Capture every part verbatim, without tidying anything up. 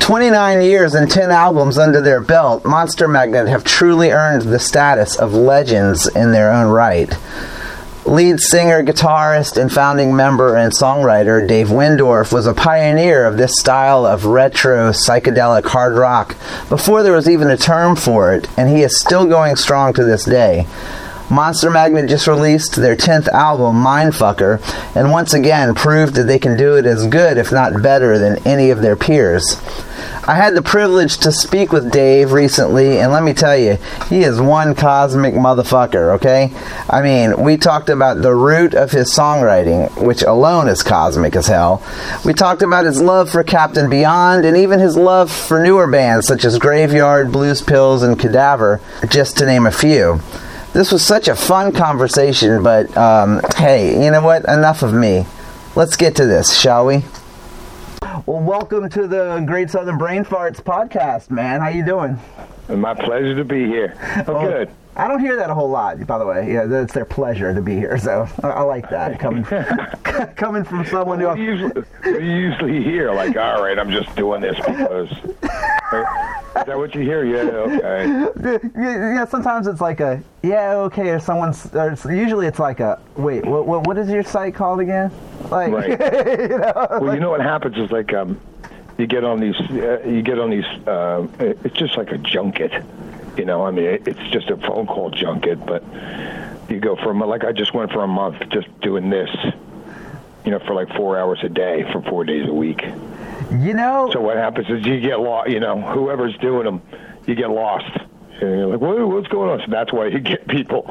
twenty-nine years and ten albums under their belt, Monster Magnet have truly earned the status of legends in their own right. Lead singer, guitarist, and founding member and songwriter Dave Windorf was a pioneer of this style of retro psychedelic hard rock before there was even a term for it, and he is still going strong to this day. Monster Magnet just released their tenth album, Mindfucker, and once again proved that they can do it as good, if not better, than any of their peers. I had the privilege to speak with Dave recently, and let me tell you, he is one cosmic motherfucker, okay? I mean, we talked about the root of his songwriting, which alone is cosmic as hell. We talked about his love for Captain Beyond, and even his love for newer bands such as Graveyard, Blues Pills, and Kadavar, just to name a few. This was such a fun conversation, but um, hey, you know what? Enough of me. Let's get to this, shall we? Well, welcome to the Great Southern Brain Farts podcast, man. How you doing? My pleasure to be here. I'm well, good. I don't hear that a whole lot, by the way. Yeah, it's their pleasure to be here, so I, I like that coming from, coming from someone who we usually, we usually hear like, all right, I'm just doing this because. Is that what you hear? Yeah, okay. Yeah, sometimes it's like a, yeah, okay, or someone's, or it's, usually it's like a, wait, what what, what is your site called again? Like, right. You know, well, like, you know what happens is like, um, you get on these, uh, you get on these, uh, it's just like a junket, you know, I mean, it's just a phone call junket, but you go for a month, like I just went for a month just doing this, you know, for like four hours a day for four days a week. You know. So what happens is you get lost. You know, whoever's doing them, you get lost. And you're like, whoa, what's going on? So that's why you get people,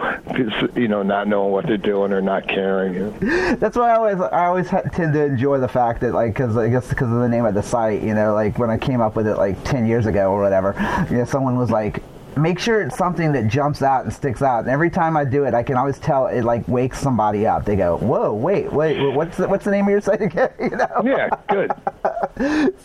you know, not knowing what they're doing or not caring. You know? That's why I always, I always tend to enjoy the fact that, like, because I guess because of the name of the site, you know, like when I came up with it like ten years ago or whatever, you know, someone was like, make sure it's something that jumps out and sticks out. And every time I do it, I can always tell it like wakes somebody up. They go, "Whoa, wait, wait, what's the, what's the name of your site again?" You know? Yeah, good.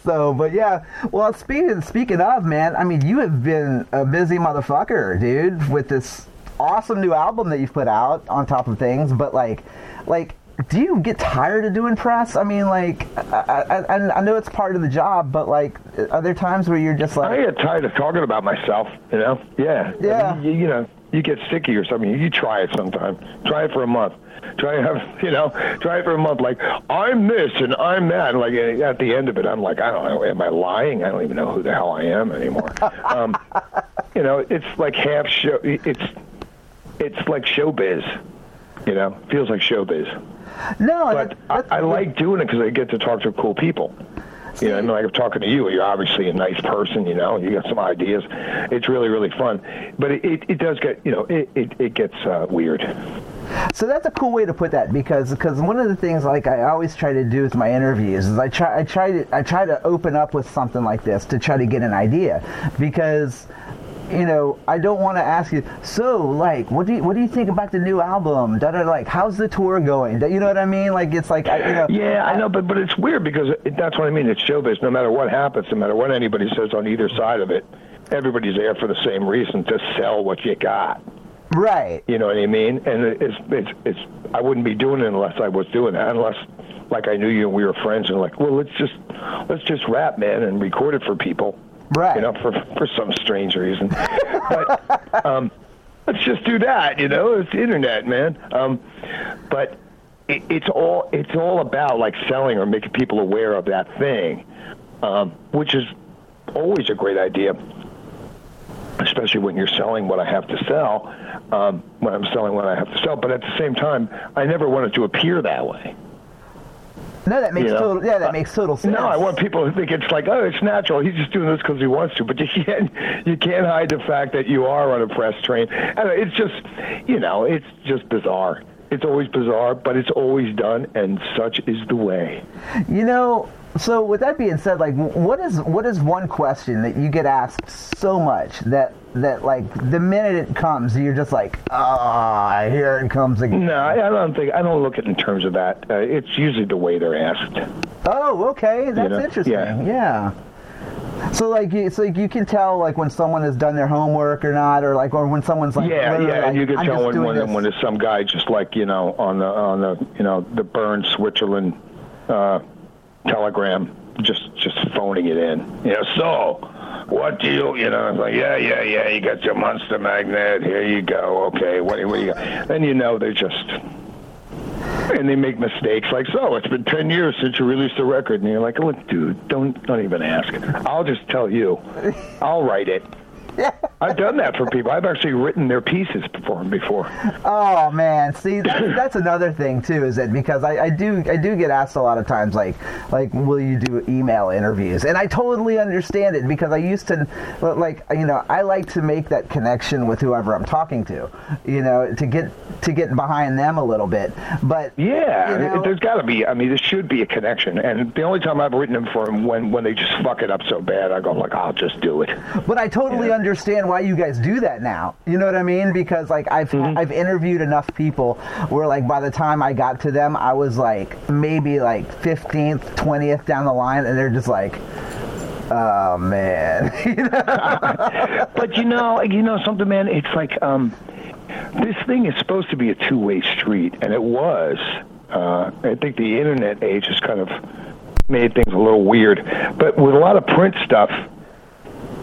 So, but yeah, well, speaking speaking of, man, I mean, you have been a busy motherfucker, dude, with this awesome new album that you've put out on top of things. But like, like, do you get tired of doing press? I mean, like, I, I, I know it's part of the job, but, like, are there times where you're just like... I get tired of talking about myself, you know? Yeah. Yeah. I mean, you, you know, you get sicky or something. You try it sometime. Try it for a month. Try it, you know, try it for a month. Like, I'm this and I'm that. And, like, at the end of it, I'm like, I don't know. Am I lying? I don't even know who the hell I am anymore. um, you know, it's like half show... It's, it's like showbiz, you know? Feels like showbiz. No, but that's, I, I like doing it because I get to talk to cool people. You know, I mean, like I'm talking to you. You're obviously a nice person. You know, you got some ideas. It's really, really fun. But it, it, it does get, you know, it it, it gets uh, weird. So that's a cool way to put that because because one of the things like I always try to do with my interviews is I try I try to I try to open up with something like this to try to get an idea because. You know, I don't want to ask you. So, like, what do you what do you think about the new album? Da, da, like, how's the tour going? You know what I mean? Like, it's like, I, you know. Yeah, I know, but but it's weird because it, that's what I mean. It's showbiz. No matter what happens, no matter what anybody says on either side of it, everybody's there for the same reason to sell what you got. Right. You know what I mean? And it's it's it's. I wouldn't be doing it unless I was doing that. Unless, like, I knew you and we were friends and like, well, let's just let's just rap, man, and record it for people. Right. You know, for for some strange reason. But um, let's just do that, you know. It's the internet, man. Um, but it, it's all it's all about, like, selling or making people aware of that thing, um, which is always a great idea, especially when you're selling what I have to sell, um, when I'm selling what I have to sell. But at the same time, I never want it to appear that way. No, that makes you know? total. Yeah, that uh, makes total sense. No, I want people to think it's like, oh, it's natural. He's just doing this because he wants to. But you can't, you can't hide the fact that you are on a press train. And it's just, you know, it's just bizarre. It's always bizarre, but it's always done, and such is the way. You know. So with that being said, like, what is what is one question that you get asked so much that that like the minute it comes, you're just like, ah, oh, here it comes again. No, I don't think I don't look at it in terms of that. Uh, it's usually the way they're asked. Oh, okay, that's you know? Interesting. Yeah. yeah. So like, you, so like you can tell like when someone has done their homework or not, or like, or when someone's like, yeah, yeah, like, you can I'm tell when when, when it's some guy just like you know on the on the you know the Bern Switzerland. Uh, telegram, just just phoning it in. You know, so what do you, you know, it's like, yeah, yeah, yeah, you got your Monster Magnet, here you go, okay, what do you got? And you know, they just, and they make mistakes, like, so, it's been ten years since you released a record, and you're like, look, dude, don't, don't even ask. I'll just tell you. I'll write it. I've done that for people. I've actually written their pieces for them before. Oh man, see, that's, that's another thing too. Is that because I, I do I do get asked a lot of times, like like will you do email interviews? And I totally understand it because I used to, like, you know, I like to make that connection with whoever I'm talking to, you know, to get to get behind them a little bit. But yeah, you know, there's got to be. I mean, there should be a connection. And the only time I've written them for them when when they just fuck it up so bad, I go like, I'll just do it. But I totally yeah. understand. understand why you guys do that now. You know what I mean? Because like I've mm-hmm. I've interviewed enough people where like by the time I got to them, I was like maybe like fifteenth, twentieth down the line, and they're just like, oh man. You know? But you know, you know something, man. It's like um, this thing is supposed to be a two-way street, and it was. Uh, I think the internet age has kind of made things a little weird, but with a lot of print stuff.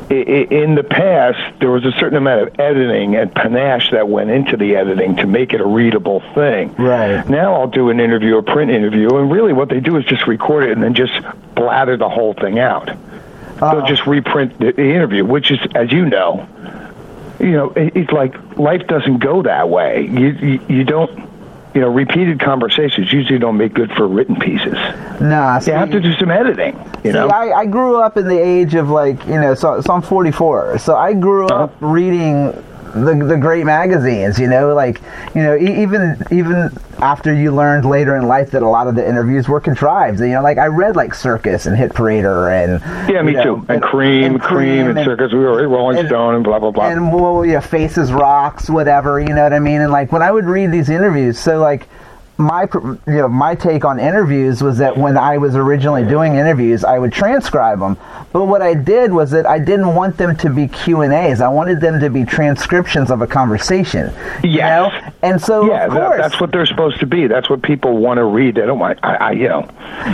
In the past, there was a certain amount of editing and panache that went into the editing to make it a readable thing. Right. Now I'll do an interview, a print interview, and really what they do is just record it and then just bladder the whole thing out. Uh-huh. They'll just reprint the interview, which is, as you know, you know, it's like life doesn't go that way. You you, you don't... You know, repeated conversations usually don't make good for written pieces. Nah, see, you have to do some editing. You see, know, I, I grew up in the age of like, you know, so, so I'm forty-four, so I grew uh-huh. up reading the the great magazines. You know, like, you know, e- even even after you learned later in life that a lot of the interviews were contrived. You know, like I read like Circus and Hit Parader and yeah, me you know, too, and, and Cream, and Cream, and, and Circus. We were Rolling and, Stone and blah blah blah. And well, yeah, Faces, Rocks, whatever. You know what I mean? And like when I would read these interviews, so like my you know my take on interviews was that when I was originally doing interviews, I would transcribe them. But what I did was that I didn't want them to be Q and A's. I wanted them to be transcriptions of a conversation. Yes. You know? And so, yeah, of course. That, that's what they're supposed to be. That's what people want to read. They don't want, I, I, you know.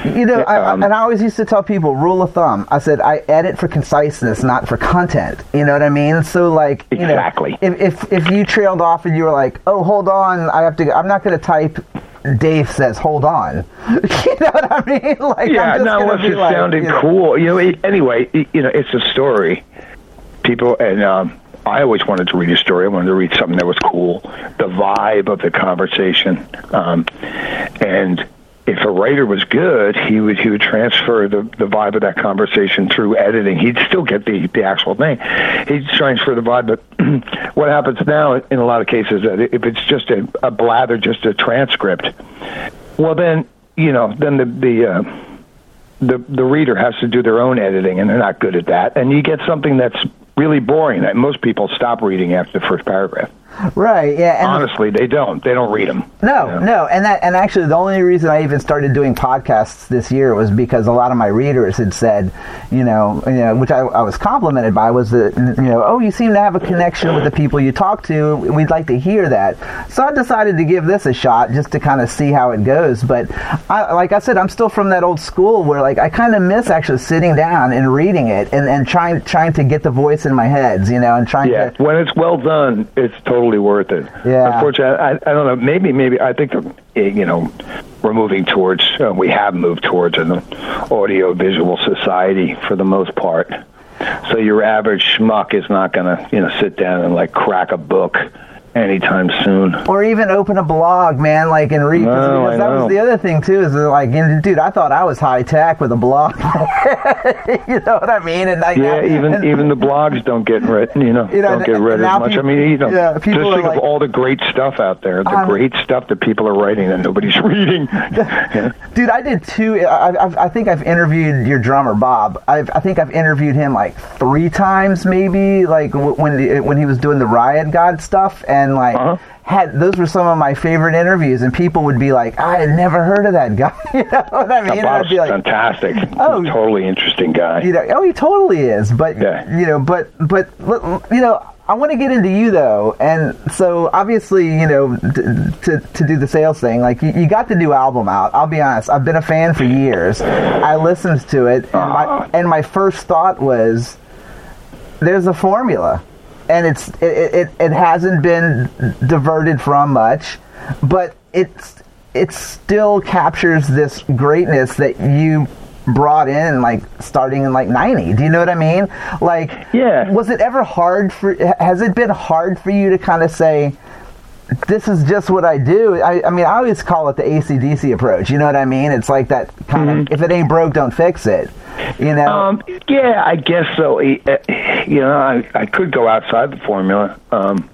You know, um, I, and I always used to tell people, rule of thumb. I said, I edit for conciseness, not for content. You know what I mean? So, like, you exactly. know, if, if, if you trailed off and you were like, oh, hold on, I have to, I'm not going to type. Dave says, "Hold on." You know what I mean? Like, yeah, I'm just no, unless it like, sounded you know. cool. You know. It, anyway, it, you know, it's a story. People and um, I always wanted to read a story. I wanted to read something that was cool, the vibe of the conversation, um, and if a writer was good, he would he would transfer the, the vibe of that conversation through editing. He'd still get the, the actual thing. He'd transfer the vibe, but what happens now in a lot of cases, that if it's just a, a blather, just a transcript, well then, you know, then the the, uh, the the reader has to do their own editing, and they're not good at that. And you get something that's really boring that most people stop reading after the first paragraph. Right, yeah. And honestly, they don't. They don't read them. No, you know? no. And that, and actually, the only reason I even started doing podcasts this year was because a lot of my readers had said, you know, you know, which I, I was complimented by, was that, you know, oh, you seem to have a connection with the people you talk to. We'd like to hear that. So I decided to give this a shot just to kind of see how it goes. But I, like I said, I'm still from that old school where, like, I kind of miss actually sitting down and reading it and, and trying trying to get the voice in my head, you know, and trying yeah. to... Yeah, when it's well done, it's totally worth it. Yeah. Unfortunately, I, I don't know. Maybe, maybe I think that, you know, we're moving towards. Uh, we have moved towards an audio-visual society for the most part. So your average schmuck is not going to, you know, sit down and like crack a book anytime soon, or even open a blog, man. Like and read. No, because that was the other thing too. Is like, dude, I thought I was high tech with a blog. You know what I mean? And like, yeah, even and, even the blogs don't get read. You know, you know don't get read as much. People, I mean, you know, yeah, just think like, of all the great stuff out there. The um, great stuff that people are writing that nobody's reading. Yeah. Dude, I did two. I, I, I think I've interviewed your drummer Bob. I've, I think I've interviewed him like three times, maybe. Like when the, when he was doing the Riot God stuff and. And like uh-huh. had those were some of my favorite interviews, and people would be like, I had never heard of that guy. You know what I mean? Bob's be like, fantastic. Oh, he's a totally interesting guy. You know, oh, he totally is. But yeah. you know, but but you know, I want to get into you, though, and so obviously, you know, to to, to do the sales thing, like, you, you got the new album out. I'll be honest, I've been a fan for years. I listened to it, and my, and my first thought was, there's a formula, and it's it, it, it hasn't been diverted from much, but it's it still captures this greatness that you brought in, like, starting in like ninety. Do you know what I mean? Like, yeah. Was it ever hard for? Has it been hard for you to kind of say, this is just what I do? I, I mean, I always call it the A C D C approach. You know what I mean? It's like that kind mm-hmm. of, if it ain't broke, don't fix it. You know? Um, yeah, I guess so. You know, I, I could go outside the formula. Um,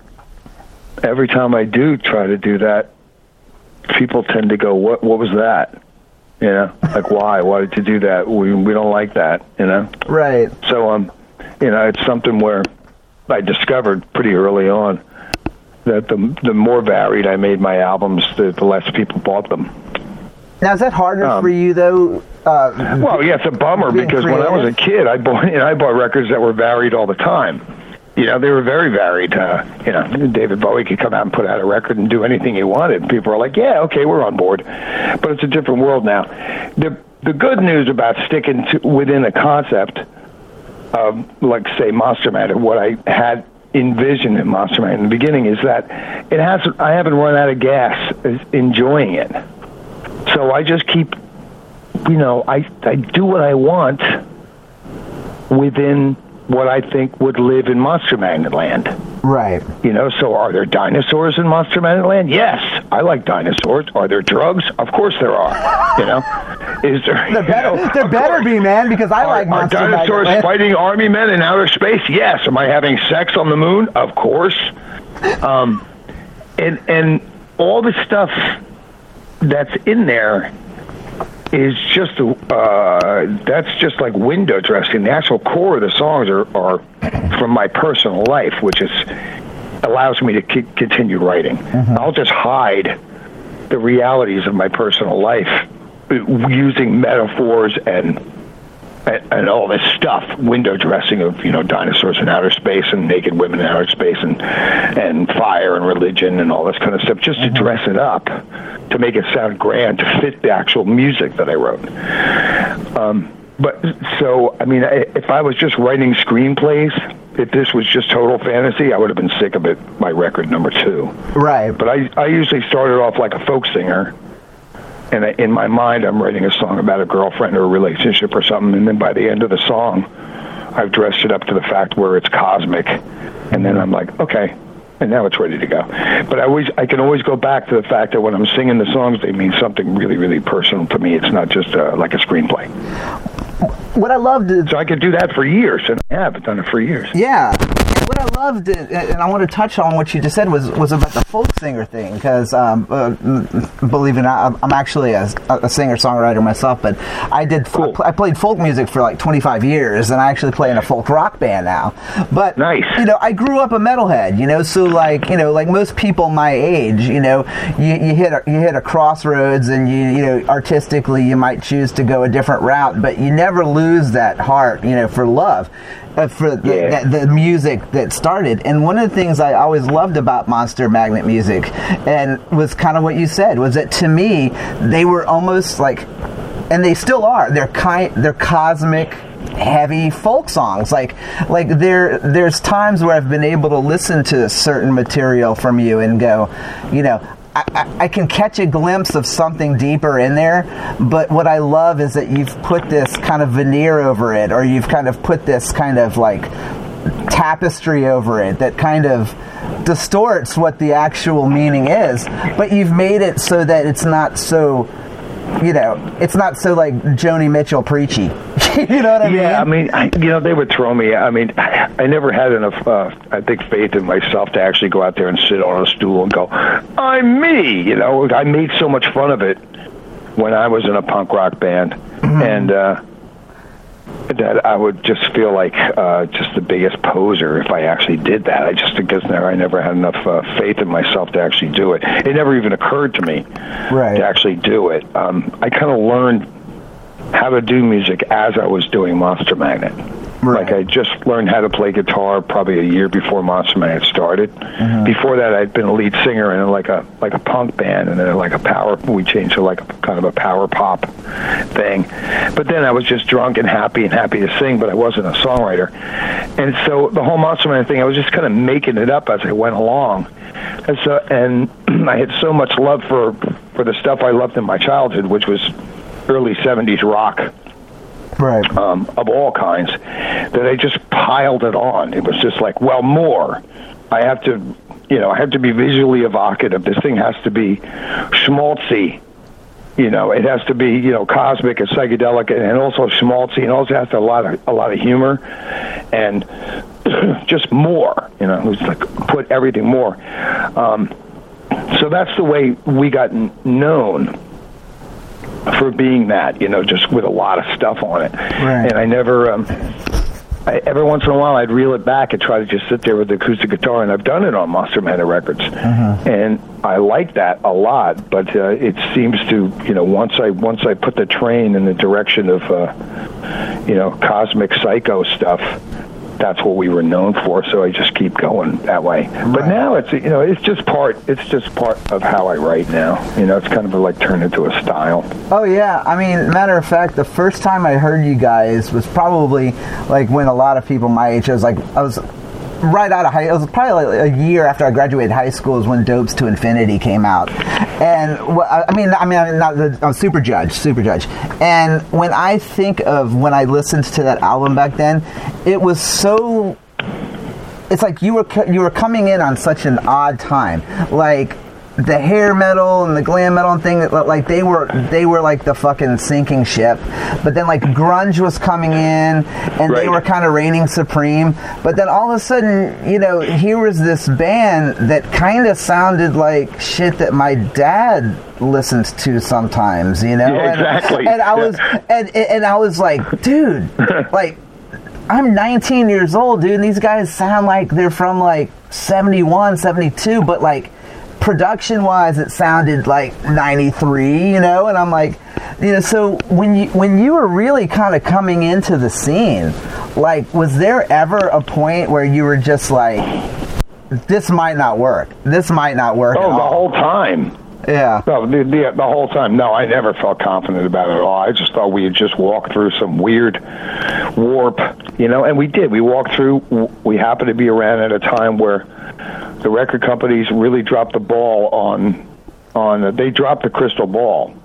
every time I do try to do that, people tend to go, "What? What was that?" You know, like, why? Why did you do that? We we don't like that, you know? Right. So, um, you know, it's something where I discovered pretty early on that the the more varied I made my albums, the, the less people bought them. Now, is that harder um, for you, though? Uh, well, yeah, it's a bummer because creative. When I was a kid, I bought, you know, I bought records that were varied all the time. You know, they were very varied. Uh, you know, David Bowie could come out and put out a record and do anything he wanted. People are like, yeah, okay, we're on board. But it's a different world now. The the good news about sticking to, within a concept of, like, say, Monster Magnet, what I had envisioned in Monster Magnet in the beginning is that it has. I haven't run out of gas enjoying it. So I just keep, you know, I, I do what I want within what I think would live in Monster Magnet Land. Right. You know, so are there dinosaurs in Monster Magnet Land? Yes. I like dinosaurs. Are there drugs? Of course there are. You know? Is there... There better, you know, there better be, man, because I are, like Monster Magnet Land. Are dinosaurs fighting army men in outer space? Yes. Am I having sex on the moon? Of course. Um, and, and all the stuff that's in there is just uh, that's just like window dressing. The actual core of the songs are, are from my personal life, which is allows me to c- continue writing. Mm-hmm. I'll just hide the realities of my personal life using metaphors and, and and all this stuff, window dressing of, you know, dinosaurs in outer space and naked women in outer space and and fire and religion and all this kind of stuff, just mm-hmm. to dress it up, to make it sound grand, to fit the actual music that I wrote. Um, but so, I mean, I, if I was just writing screenplays, if this was just total fantasy, I would have been sick of it by record number two. Right. But I, I usually started off like a folk singer, and I, in my mind, I'm writing a song about a girlfriend or a relationship or something, and then by the end of the song, I've dressed it up to the fact where it's cosmic, and then I'm like, okay, and now it's ready to go. But I always, I can always go back to the fact that when I'm singing the songs, they mean something really, really personal to me. It's not just uh, like a screenplay. What I loved is... So I could do that for years, and I have done it for years. Yeah. What I loved, is, and I want to touch on what you just said, was, was about the folk singer thing, because um, uh, believe it or not, I'm actually a, a singer-songwriter myself, but I did cool. I, pl- I played folk music for like twenty-five years, and I actually play in a folk rock band now. But nice. You know, I grew up a metalhead, you know, so like you know, like most people my age, you know, you, you hit a, you hit a crossroads, and you you know, artistically you might choose to go a different route, but you never lose that heart, you know, for love. Uh, for the, yeah. the, the music that started. And one of the things I always loved about Monster Magnet music, and was kind of what you said, was that to me they were almost like, and they still are, they're kind, they're cosmic, heavy folk songs. Like, like there, there's times where I've been able to listen to certain material from you and go, you know, I, I can catch a glimpse of something deeper in there, but what I love is that you've put this kind of veneer over it, or you've kind of put this kind of like tapestry over it that kind of distorts what the actual meaning is, but you've made it so that it's not so, you know, it's not so like Joni Mitchell preachy. You know what I mean? Yeah, I mean, I, you know, they would throw me. I mean, I, I never had enough, uh, I think, faith in myself to actually go out there and sit on a stool and go, I'm me. You know, I made so much fun of it when I was in a punk rock band, and uh, that I would just feel like uh, just the biggest poser if I actually did that. I just because I never had enough uh, faith in myself to actually do it. It never even occurred to me right. to actually do it. Um, I kind of learned how to do music as I was doing Monster Magnet. Right. Like, I just learned how to play guitar probably a year before Monster Magnet started. Uh-huh. Before that, I'd been a lead singer in like a like a punk band, and then like a power. We changed to like a, kind of a power pop thing. But then I was just drunk and happy and happy to sing, but I wasn't a songwriter. And so the whole Monster Magnet thing, I was just kind of making it up as I went along. And so, and I had so much love for for the stuff I loved in my childhood, which was early seventies rock. Right. Um, of all kinds, that I just piled it on. It was just like, well, more. I have to, you know, I have to be visually evocative. This thing has to be schmaltzy. You know, it has to be, you know, cosmic and psychedelic and also schmaltzy, and also has to a lot of, a lot of humor and just more, you know, it was like put everything more. Um, so that's the way we got n- known. For being that, you know, just with a lot of stuff on it. Right. And I never, um, I, every once in a while I'd reel it back and try to just sit there with the acoustic guitar, and I've done it on Monster Magnet Records. Uh-huh. And I like that a lot, but uh, it seems to, you know, once I once I put the train in the direction of, uh, you know, cosmic psycho stuff, that's what we were known for, so I just keep going that way. Right. But now it's, you know, it's just part it's just part of how I write now. You know, it's kind of like turned into a style. Oh yeah, I mean, matter of fact, the first time I heard you guys was probably like when a lot of people my age, I was like, I was right out of high, it was probably like a year after I graduated high school is when Dopes to Infinity came out. And I mean, I mean, not the oh, Super Judge, Super Judge. And when I think of when I listened to that album back then, it was so. It's like you were you were coming in on such an odd time, like the hair metal and the glam metal and thing. Like they were they were like the fucking sinking ship, but then like grunge was coming in and right. They were kind of reigning supreme. But then all of a sudden, you know, here was this band that kind of sounded like shit that my dad listened to sometimes, you know. Yeah, exactly. And, and I was yeah. and and I was like, dude, like. I'm nineteen years old, dude, and these guys sound like they're from, like, seventy-one, seventy-two, but, like, production-wise, it sounded like ninety-three, you know? And I'm like, you know, so when you when you were really kind of coming into the scene, like, was there ever a point where you were just like, this might not work. This might not work at all. Oh, the whole time. Yeah. No, the, the, the whole time. No, I never felt confident about it at all. I just thought we had just walked through some weird warp, you know, and we did. We walked through, we happened to be around at a time where the record companies really dropped the ball on, on. They dropped the crystal ball.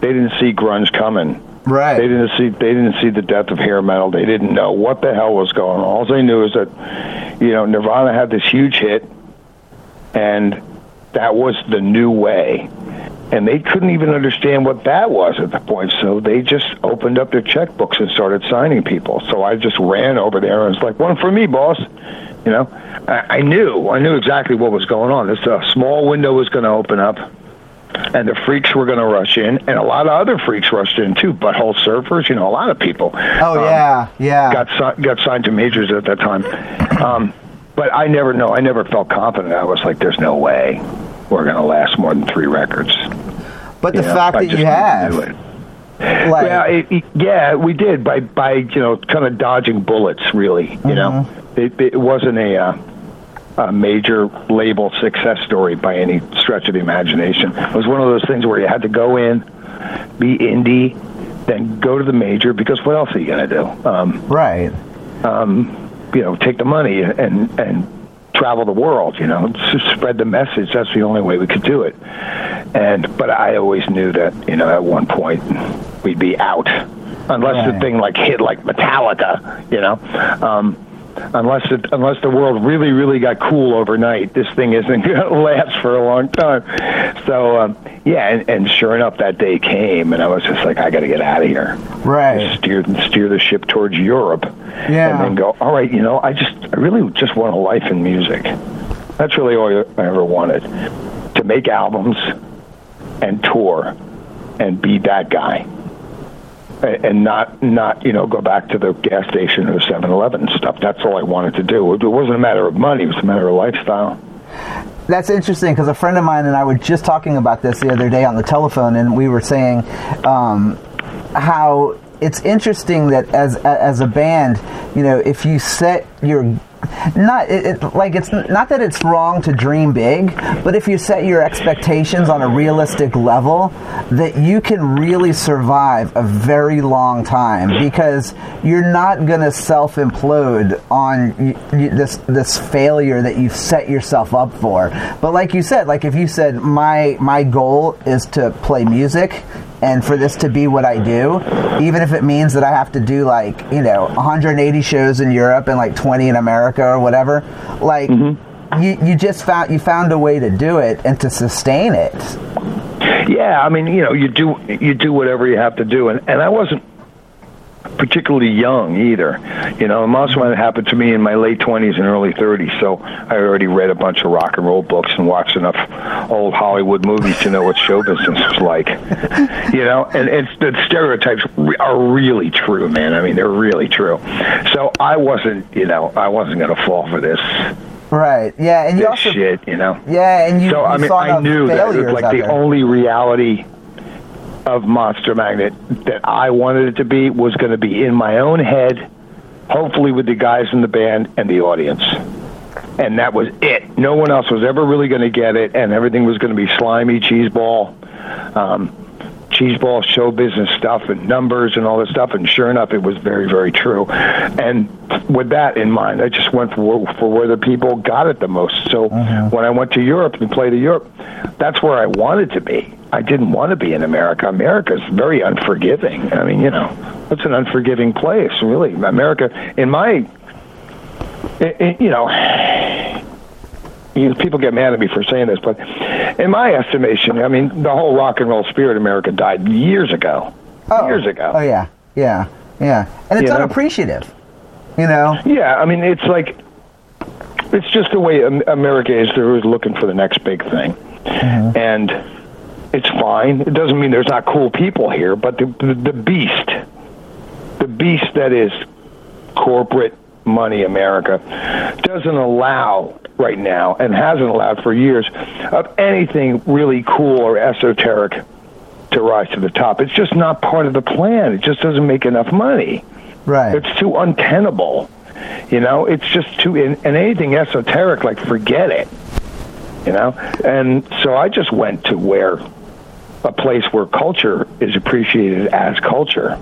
They didn't see grunge coming. Right. They didn't see. They didn't see the death of hair metal. They didn't know what the hell was going on. All they knew is that, you know, Nirvana had this huge hit, and that was the new way. And they couldn't even understand what that was at the point, so they just opened up their checkbooks and started signing people. So I just ran over there and was like, one for me, boss. You know, I, I knew. I knew exactly what was going on. This uh, small window was going to open up, and the freaks were going to rush in, and a lot of other freaks rushed in, too. Butthole Surfers, you know, a lot of people. Oh, um, yeah, yeah. Got, got signed to majors at that time. Um, but I never know. I never felt confident. I was like, there's no way we're going to last more than three records. But the you know, fact that you have. Like, well, it, it, yeah, we did by, by, you know, kind of dodging bullets, really. You mm-hmm. know, it, it wasn't a, uh, a major label success story by any stretch of the imagination. It was one of those things where you had to go in, be indie, then go to the major, because what else are you going to do? Um, right. Um, you know, take the money and, and, travel the world, you know, spread the message. That's the only way we could do it. And but I always knew that, you know, at one point we'd be out, unless right. the thing like hit like Metallica, you know, um, unless it, unless the world really really got cool overnight, this thing isn't gonna last for a long time. So um, yeah, and, and sure enough, that day came, and I was just like, I got to get out of here. Right. And steer steer the ship towards Europe. Yeah. And then go, all right, you know, I just I really just want a life in music. That's really all I ever wanted, to make albums, and tour, and be that guy. And not, not you know, go back to the gas station or seven eleven stuff. That's all I wanted to do. It wasn't a matter of money. It was a matter of lifestyle. That's interesting, because a friend of mine and I were just talking about this the other day on the telephone, and we were saying um, how it's interesting that as as a band, you know, if you set your not it, it, like it's not that it's wrong to dream big, but if you set your expectations on a realistic level, that you can really survive a very long time, because you're not going to self implode on you, you, this this failure that you've set yourself up for. But like you said, like if you said my my goal is to play music and for this to be what I do, even if it means that I have to do, like, you know, one hundred eighty shows in Europe and like twenty in America or whatever, like, mm-hmm. you you just found you found a way to do it and to sustain it. Yeah, I mean, you know, you do you do whatever you have to do, and, and I wasn't particularly young either. You know, Monster Magnet happened to me in my late twenties and early thirties, so I already read a bunch of rock and roll books and watched enough old Hollywood movies to know what show business was like. You know, and, and the stereotypes are really true, man. I mean, they're really true. So I wasn't, you know, I wasn't going to fall for this. Right. Yeah, and you also shit, you know. Yeah, and you. So you I mean, saw I knew that it was like the there. only reality of Monster Magnet that I wanted it to be was going to be in my own head, hopefully with the guys in the band and the audience. And that was it. No one else was ever really going to get it, and everything was going to be slimy cheeseball, um, cheeseball show business stuff and numbers and all this stuff, and sure enough, it was very, very true. And with that in mind, I just went for, for where the people got it the most. So mm-hmm. when I went to Europe and played to Europe, that's where I wanted to be. I didn't want to be in America. America's very unforgiving. I mean, you know, it's an unforgiving place, really. America, in my, it, it, you know, you, people get mad at me for saying this, but in my estimation, I mean, the whole rock and roll spirit of America died years ago. Oh. Years ago. Oh, yeah. Yeah. Yeah. And it's you unappreciative, know? you know? Yeah. I mean, it's like, it's just the way America is. They're always looking for the next big thing. Mm-hmm. And it's fine. It doesn't mean there's not cool people here, but the, the the beast, the beast that is corporate money America, doesn't allow right now, and hasn't allowed for years, of anything really cool or esoteric to rise to the top. It's just not part of the plan. It just doesn't make enough money. Right. It's too untenable. You know, it's just too, and anything esoteric, like, forget it. You know, and so I just went to where, a place where culture is appreciated as culture.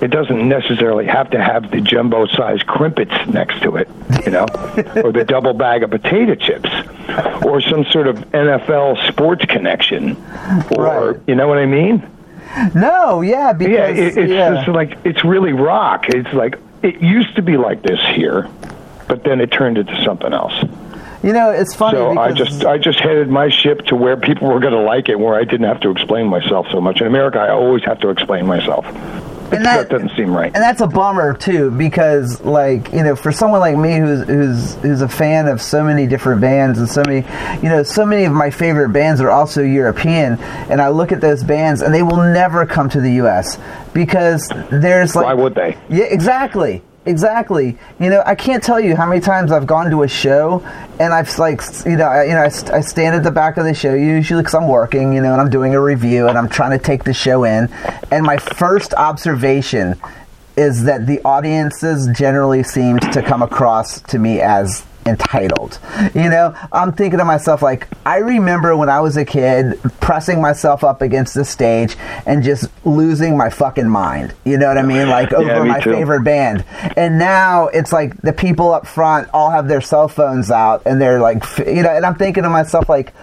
It doesn't necessarily have to have the jumbo-sized crimpets next to it, you know, or the double bag of potato chips, or some sort of N F L sports connection, or, right. you know what I mean? No, yeah, because... Yeah, it, it's yeah. just like, it's really rock. It's like, it used to be like this here, but then it turned into something else. You know, it's funny. So I just I just headed my ship to where people were going to like it, where I didn't have to explain myself so much. In America, I always have to explain myself. And that, that doesn't seem right. And that's a bummer too, because, like, you know, for someone like me who's who's who's a fan of so many different bands, and so many, you know, so many of my favorite bands are also European, and I look at those bands and they will never come to the U S because there's like, why would they? Yeah, exactly. Exactly. You know, I can't tell you how many times I've gone to a show and I've, like, you know, I, you know, I, st- I stand at the back of the show usually because I'm working, you know, and I'm doing a review and I'm trying to take the show in. And my first observation is that the audiences generally seemed to come across to me as entitled. You know, I'm thinking to myself, like, I remember when I was a kid pressing myself up against the stage and just losing my fucking mind. You know what I mean? Like, over yeah, me my too. favorite band. And now it's like the people up front all have their cell phones out and they're like, you know, and I'm thinking to myself, like,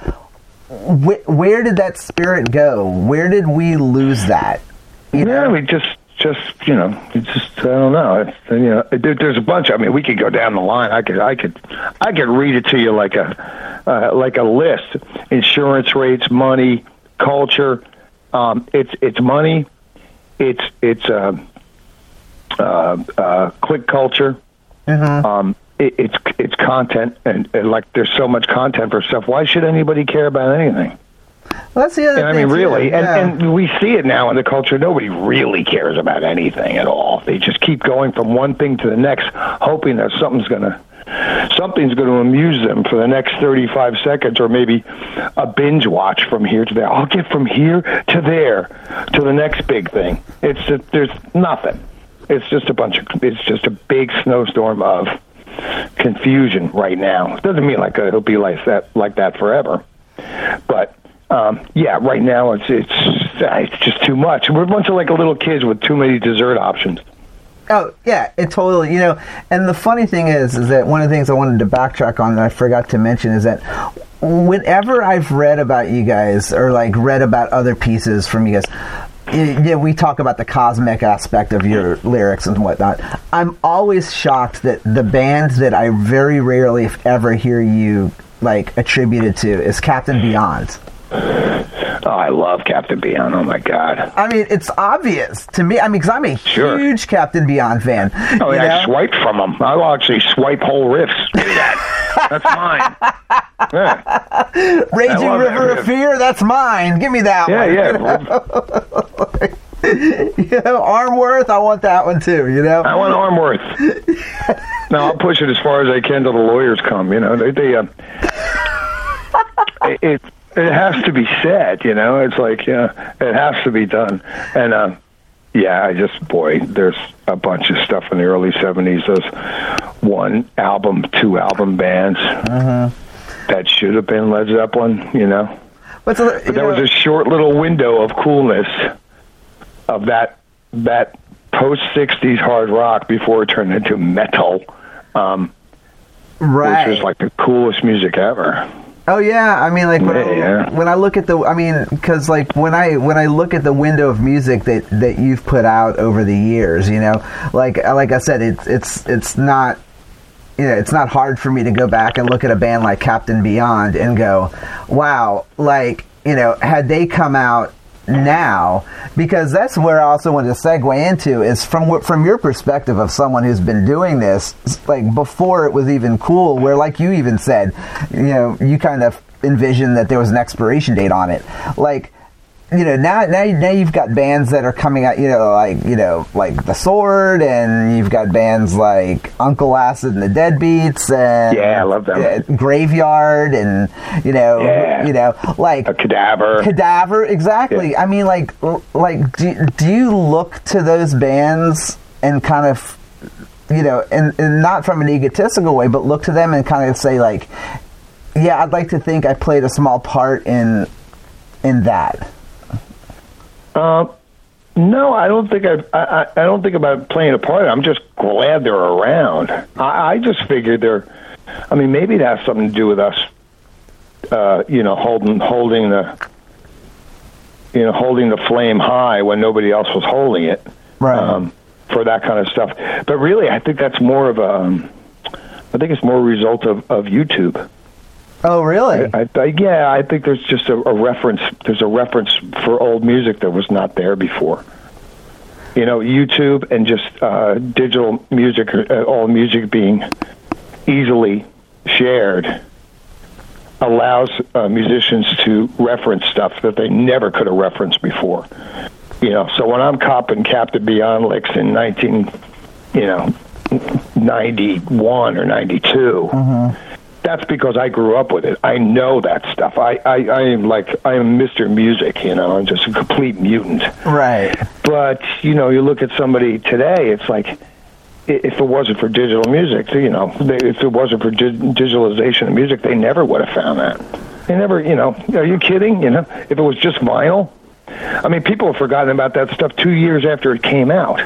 wh- where did that spirit go? Where did we lose that? You yeah, know? we just... Just, you know, it's just, I don't know. It's, you know, there, there's a bunch. I mean, we could go down the line. I could, I could, I could read it to you like a, uh, like a list. Insurance rates, money, culture. Um, it's, it's money. It's, it's uh, uh, uh, click culture. Mm-hmm. Um, it, it's, it's content, and, and like there's so much content for stuff. Why should anybody care about anything? Well, that's the other and, thing. I mean, really, and, yeah. and we see it now in the culture. Nobody really cares about anything at all. They just keep going from one thing to the next, hoping that something's gonna, something's going to amuse them for the next thirty-five seconds, or maybe a binge watch from here to there. I'll get from here to there to the next big thing. It's just, there's nothing. It's just a bunch of, it's just a big snowstorm of confusion right now. It doesn't mean like it'll be like that, like that forever. But um, yeah, right now it's it's it's just too much. We're a bunch of like little kids with too many dessert options. Oh, yeah, it totally, you know, and the funny thing is, is that one of the things I wanted to backtrack on that I forgot to mention is that whenever I've read about you guys, or like read about other pieces from you guys, it, yeah, we talk about the cosmic aspect of your lyrics and whatnot. I'm always shocked that the band that I very rarely, if ever, hear you like attributed to is Captain Beyond. Oh, I love Captain Beyond. Oh, my God. I mean, it's obvious to me. I mean, because I'm a sure. huge Captain Beyond fan. Oh, yeah, you know? I swipe from them. I'll actually swipe whole riffs. That. That's mine. Yeah. Raging River of riff. Fear, that's mine. Give me that yeah, one. Yeah, yeah. You know? You know, Armworth, I want that one, too, you know? I want Armworth. Now, I'll push it as far as I can till the lawyers come, you know? They, they, uh, it, it, It has to be said, you know. It's like, yeah, it has to be done. And um, yeah, I just boy, there's a bunch of stuff in the early seventies. Those one album, two album bands uh-huh. that should have been Led Zeppelin, you know. But, so, you but there know, was a short little window of coolness of that that post sixties hard rock before it turned into metal, um, right? Which was like the coolest music ever. Oh yeah, I mean, like when, yeah, I, yeah. when I look at the, I mean, because like when I when I look at the window of music that, that you've put out over the years, you know, like like I said, it's it's it's not, you know, it's not hard for me to go back and look at a band like Captain Beyond and go, wow, like, you know, had they come out now, because that's where I also wanted to segue into is from from your perspective of someone who's been doing this like before it was even cool, where like you even said, you know, you kind of envisioned that there was an expiration date on it. Like, you know, now now now you've got bands that are coming out, you know, like, you know, like The Sword, and you've got bands like Uncle Acid and the Deadbeats, and yeah, I love that. Uh, Graveyard, and you know, yeah. you know, like a Kadavar, Kadavar, exactly. Yeah. I mean, like, like do do you look to those bands and kind of, you know, and, and not from an egotistical way, but look to them and kind of say like, yeah, I'd like to think I played a small part in in that. Uh, no, I don't think I, I. I don't think about playing a part. I'm just glad they're around. I, I just figured they're. I mean, maybe it has something to do with us. Uh, you know, holding holding the. You know, holding the flame high when nobody else was holding it. Right. Um, for that kind of stuff, but really, I think that's more of a. Um, I think it's more a result of, of YouTube. Oh, really? I, I, yeah, I think there's just a, a reference. There's a reference for old music that was not there before. You know, YouTube and just uh, digital music, uh, all music being easily shared, allows uh, musicians to reference stuff that they never could have referenced before. You know, so when I'm copping Captain Beyond licks in nineteen, you know, ninety-one or ninety-two. Mm-hmm. That's because I grew up with it. I know that stuff. I, I, I am like, I am Mister Music, you know, I'm just a complete mutant. Right. But, you know, you look at somebody today, it's like, if it wasn't for digital music, you know, they, if it wasn't for di- digitalization of music, they never would have found that. They never, you know, are you kidding? You know, if it was just vinyl, I mean, people have forgotten about that stuff two years after it came out.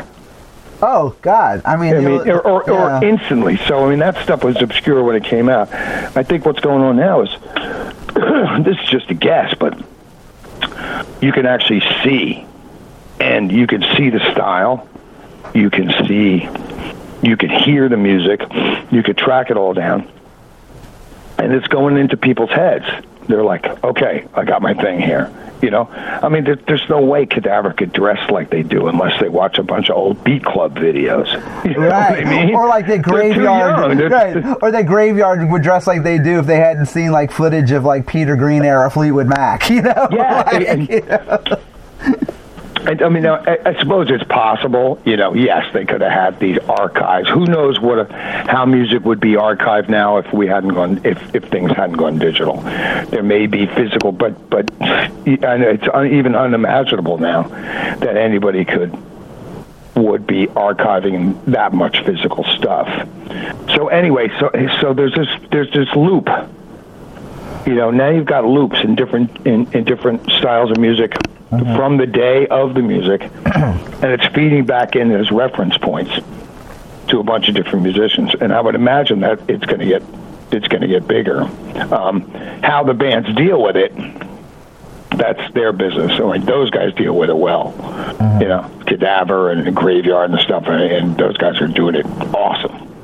Oh, God. I mean, I mean or, or, yeah. or instantly. So, I mean, that stuff was obscure when it came out. I think what's going on now is, this is just a guess, but you can actually see, and you can see the style. You can see, you can hear the music. You can track it all down. And it's going into people's heads. They're like, okay, I got my thing here. You know, I mean, there, there's no way Kadavar could dress like they do unless they watch a bunch of old Beat Club videos. You know right. what I mean? Or like the Graveyard. Right. Or the Graveyard would dress like they do if they hadn't seen like footage of like Peter Green era Fleetwood Mac. You know? Yeah. Like, and, you know? I, I mean, I, I suppose it's possible. You know, yes, they could have had these archives. Who knows what, a, how music would be archived now if we hadn't gone, if, if things hadn't gone digital. There may be physical, but but and it's un, even unimaginable now that anybody could would be archiving that much physical stuff. So anyway, so so there's this there's this loop. You know, now you've got loops in different in, in different styles of music. Okay. From the day of the music, and it's feeding back in as reference points to a bunch of different musicians. And I would imagine that it's going to get it's going to get bigger. Um, how the bands deal with it, that's their business. I mean, those guys deal with it well. Mm-hmm. You know, Kadavar and Graveyard and stuff, and, and those guys are doing it awesome.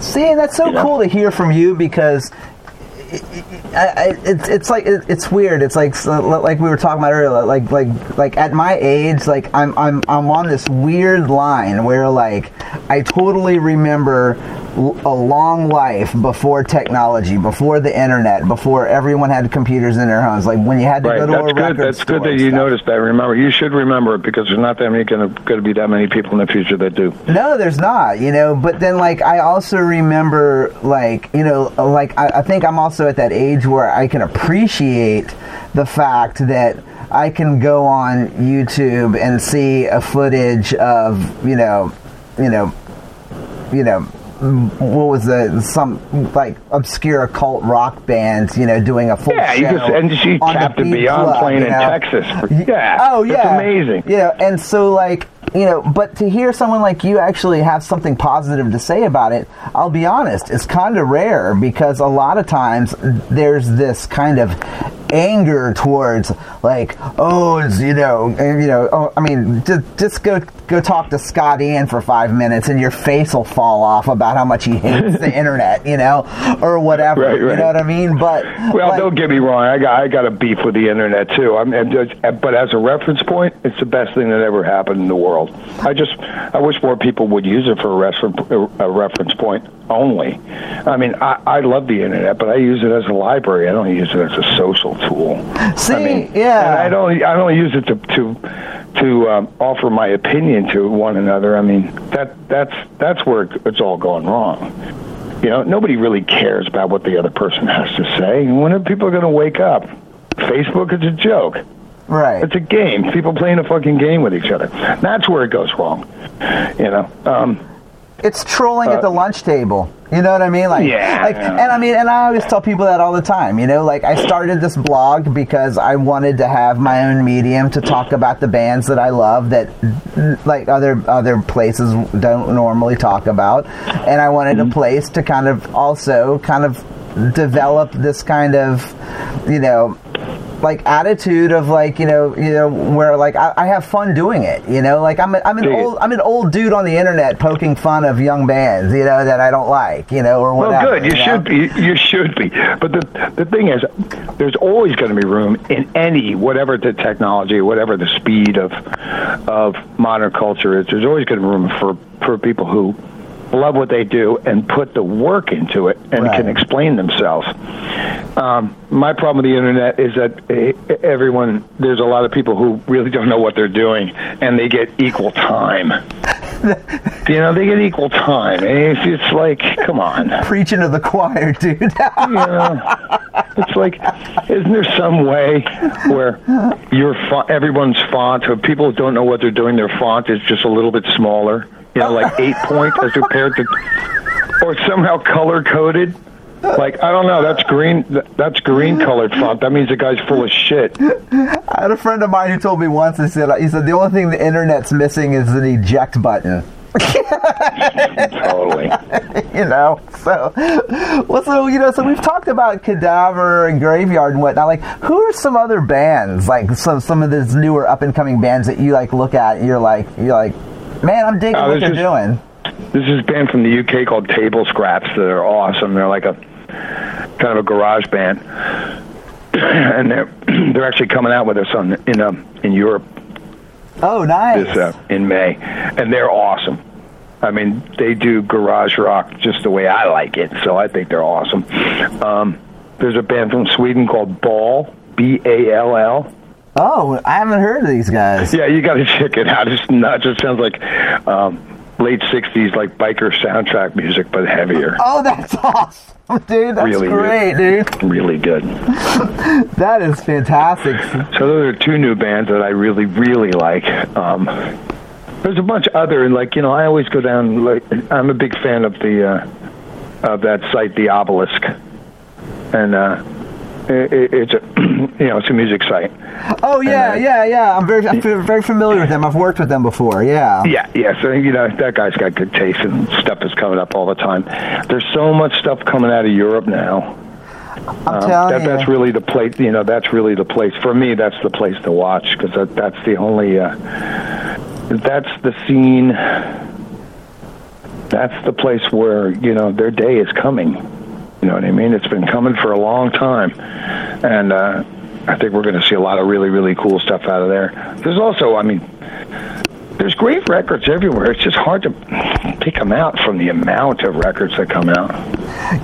See, that's so you cool know? to hear from you because. I, I, it's it's like it, it's weird. It's like so, like we were talking about earlier. Like like like at my age, like I'm I'm I'm on this weird line where like I totally remember a long life before technology, before the internet, before everyone had computers in their homes. Like when you had to right. go to that's a good. record That's store good that you stuff. noticed that. Remember, you should remember it because there's not that many going to be that many people in the future that do. No, there's not. You know, but then like I also remember like you know like I, I think I'm also at that age where I can appreciate the fact that I can go on YouTube and see a footage of you know, you know, you know. What was the some like obscure occult rock band, you know, doing a full yeah, show? Yeah, you just and she Captain Beyond playing you know? in Texas. For, yeah, oh yeah, it's amazing. Yeah, you know, and so like you know, but to hear someone like you actually have something positive to say about it, I'll be honest, it's kind of rare because a lot of times there's this kind of anger towards like oh it's you know you know oh, I mean just just go go talk to Scott Ian for five minutes and your face will fall off about how much he hates the internet you know or whatever right, right. you know what I mean but well like, don't get me wrong I got I got a beef with the internet too I'm, I'm just, but as a reference point it's the best thing that ever happened in the world. I just I wish more people would use it for a reference a reference point only. I mean I, I love the internet but I use it as a library. I don't use it as a social tool. See, I mean, yeah. And I don't. I don't use it to to to um, offer my opinion to one another. I mean, that that's that's where it's all going wrong. You know, nobody really cares about what the other person has to say. When are people going to wake up? Facebook is a joke. Right. It's a game. People playing a fucking game with each other. That's where it goes wrong. You know. Um, It's trolling uh, at the lunch table. You know what I mean? Like, yeah, like, yeah. And I mean, and I always tell people that all the time. You know, like I started this blog because I wanted to have my own medium to talk about the bands that I love that, like other other places don't normally talk about, and I wanted mm-hmm. a place to kind of also kind of develop this kind of, you know. Like attitude of like you know you know where like I, I have fun doing it you know like I'm a, I'm an dude. old I'm an old dude on the internet poking fun of young bands you know that I don't like you know or whatever. Well, good you, you should know? be you should be but the the thing is there's always going to be room in any whatever the technology whatever the speed of of modern culture is there's always going to be room for for people who love what they do and put the work into it and right. can explain themselves. Um, my problem with the internet is that everyone, there's a lot of people who really don't know what they're doing and they get equal time. You know, they get equal time. It's, it's like, come on. Preaching to the choir, dude. You know, it's like, isn't there some way where your fa- everyone's font, or people who don't know what they're doing, their font is just a little bit smaller? You know, like eight point as compared to, or somehow color coded. Like I don't know, that's green. That's green colored font. That means the guy's full of shit. I had a friend of mine who told me once. He said, he said the only thing the internet's missing is an eject button. Totally. You know, so well, so you know, so we've talked about Kadavar and Graveyard and whatnot. Like, who are some other bands? Like some some of these newer up and coming bands that you like look at and you're like you're like. Man, I'm digging uh, what they're doing. This is a band from the U K called Table Scraps that are awesome. They're like a kind of a garage band, and they're they're actually coming out with us on in um in Europe. Oh, nice! This, uh, in May, and they're awesome. I mean, they do garage rock just the way I like it, so I think they're awesome. Um, there's a band from Sweden called Ball, B A L L. Oh, I haven't heard of these guys. Yeah, you got to check it out. It's not just sounds like um, late sixties like biker soundtrack music, but heavier. Oh, that's awesome, dude! That's really great, good. dude. Really good. That is fantastic. So those are two new bands that I really, really like. Um, there's a bunch of other, like you know, I always go down. Like, I'm a big fan of the uh, of that site, The Obelisk, and. Uh, It's a, you know, it's a music site. Oh yeah, uh, yeah, yeah. I'm very, I'm very familiar with them. I've worked with them before. Yeah. Yeah, yeah. So you know, that guy's got good taste, and stuff is coming up all the time. There's so much stuff coming out of Europe now. I'm um, telling that, you, that's really the place. You know, that's really the place for me. That's the place to watch because that, that's the only. Uh, that's the scene. That's the place where you know their day is coming. You know what I mean? It's been coming for a long time, and uh, I think we're going to see a lot of really, really cool stuff out of there. There's also, I mean, there's great records everywhere. It's just hard to pick them out from the amount of records that come out.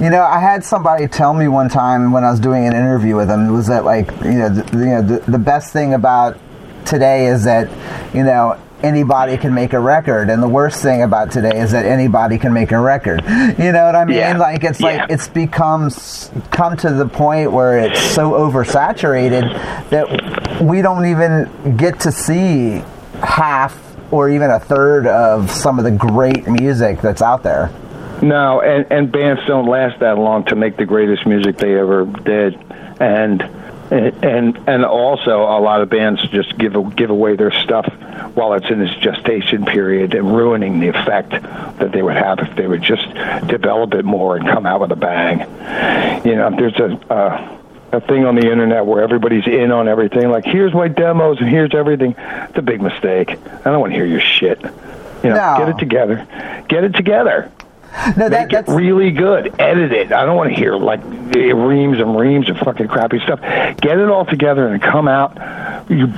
You know, I had somebody tell me one time when I was doing an interview with them, it was that, like, you know, the, you know, the, the best thing about today is that, you know, anybody can make a record, and the worst thing about today is that anybody can make a record. You know what I mean? Yeah. Like it's yeah. like it's become come to the point where it's so oversaturated that we don't even get to see half or even a third of some of the great music that's out there. No, and, and bands don't last that long to make the greatest music they ever did, and. And and also a lot of bands just give give away their stuff while it's in its gestation period and ruining the effect that they would have if they would just develop it more and come out with a bang. You know, there's a uh, a thing on the internet where everybody's in on everything. Like, here's my demos and here's everything. It's a big mistake. I don't want to hear your shit. You know, no. Get it together. Get it together. No, that, Make that's... it really good. Edit it. I don't want to hear like reams and reams of fucking crappy stuff. Get it all together and come out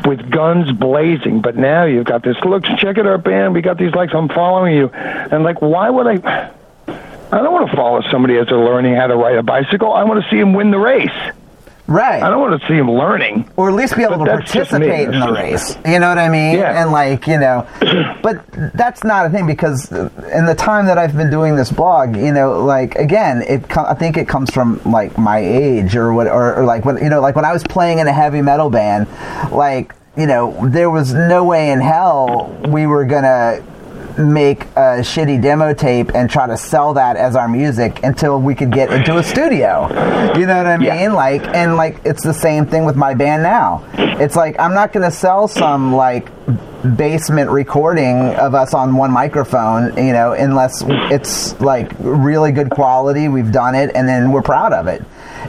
with guns blazing. But now you've got this. Look, check out our band. We got these likes. I'm following you. And like, why would I? I don't want to follow somebody as they're learning how to ride a bicycle. I want to see him win the race. Right. I don't want to see him learning. Or at least be able to participate in the race. You know what I mean? Yeah. And like, you know, but that's not a thing because in the time that I've been doing this blog, you know, like, again, it com- I think it comes from like my age or what, or, or like, when, you know, like when I was playing in a heavy metal band, like, you know, there was no way in hell we were going to make a shitty demo tape and try to sell that as our music until we could get into a studio. You know what I mean? Yeah. Like, and like, it's the same thing with my band now. It's like, I'm not going to sell some like basement recording of us on one microphone, you know, unless it's like really good quality. We've done it and then we're proud of it.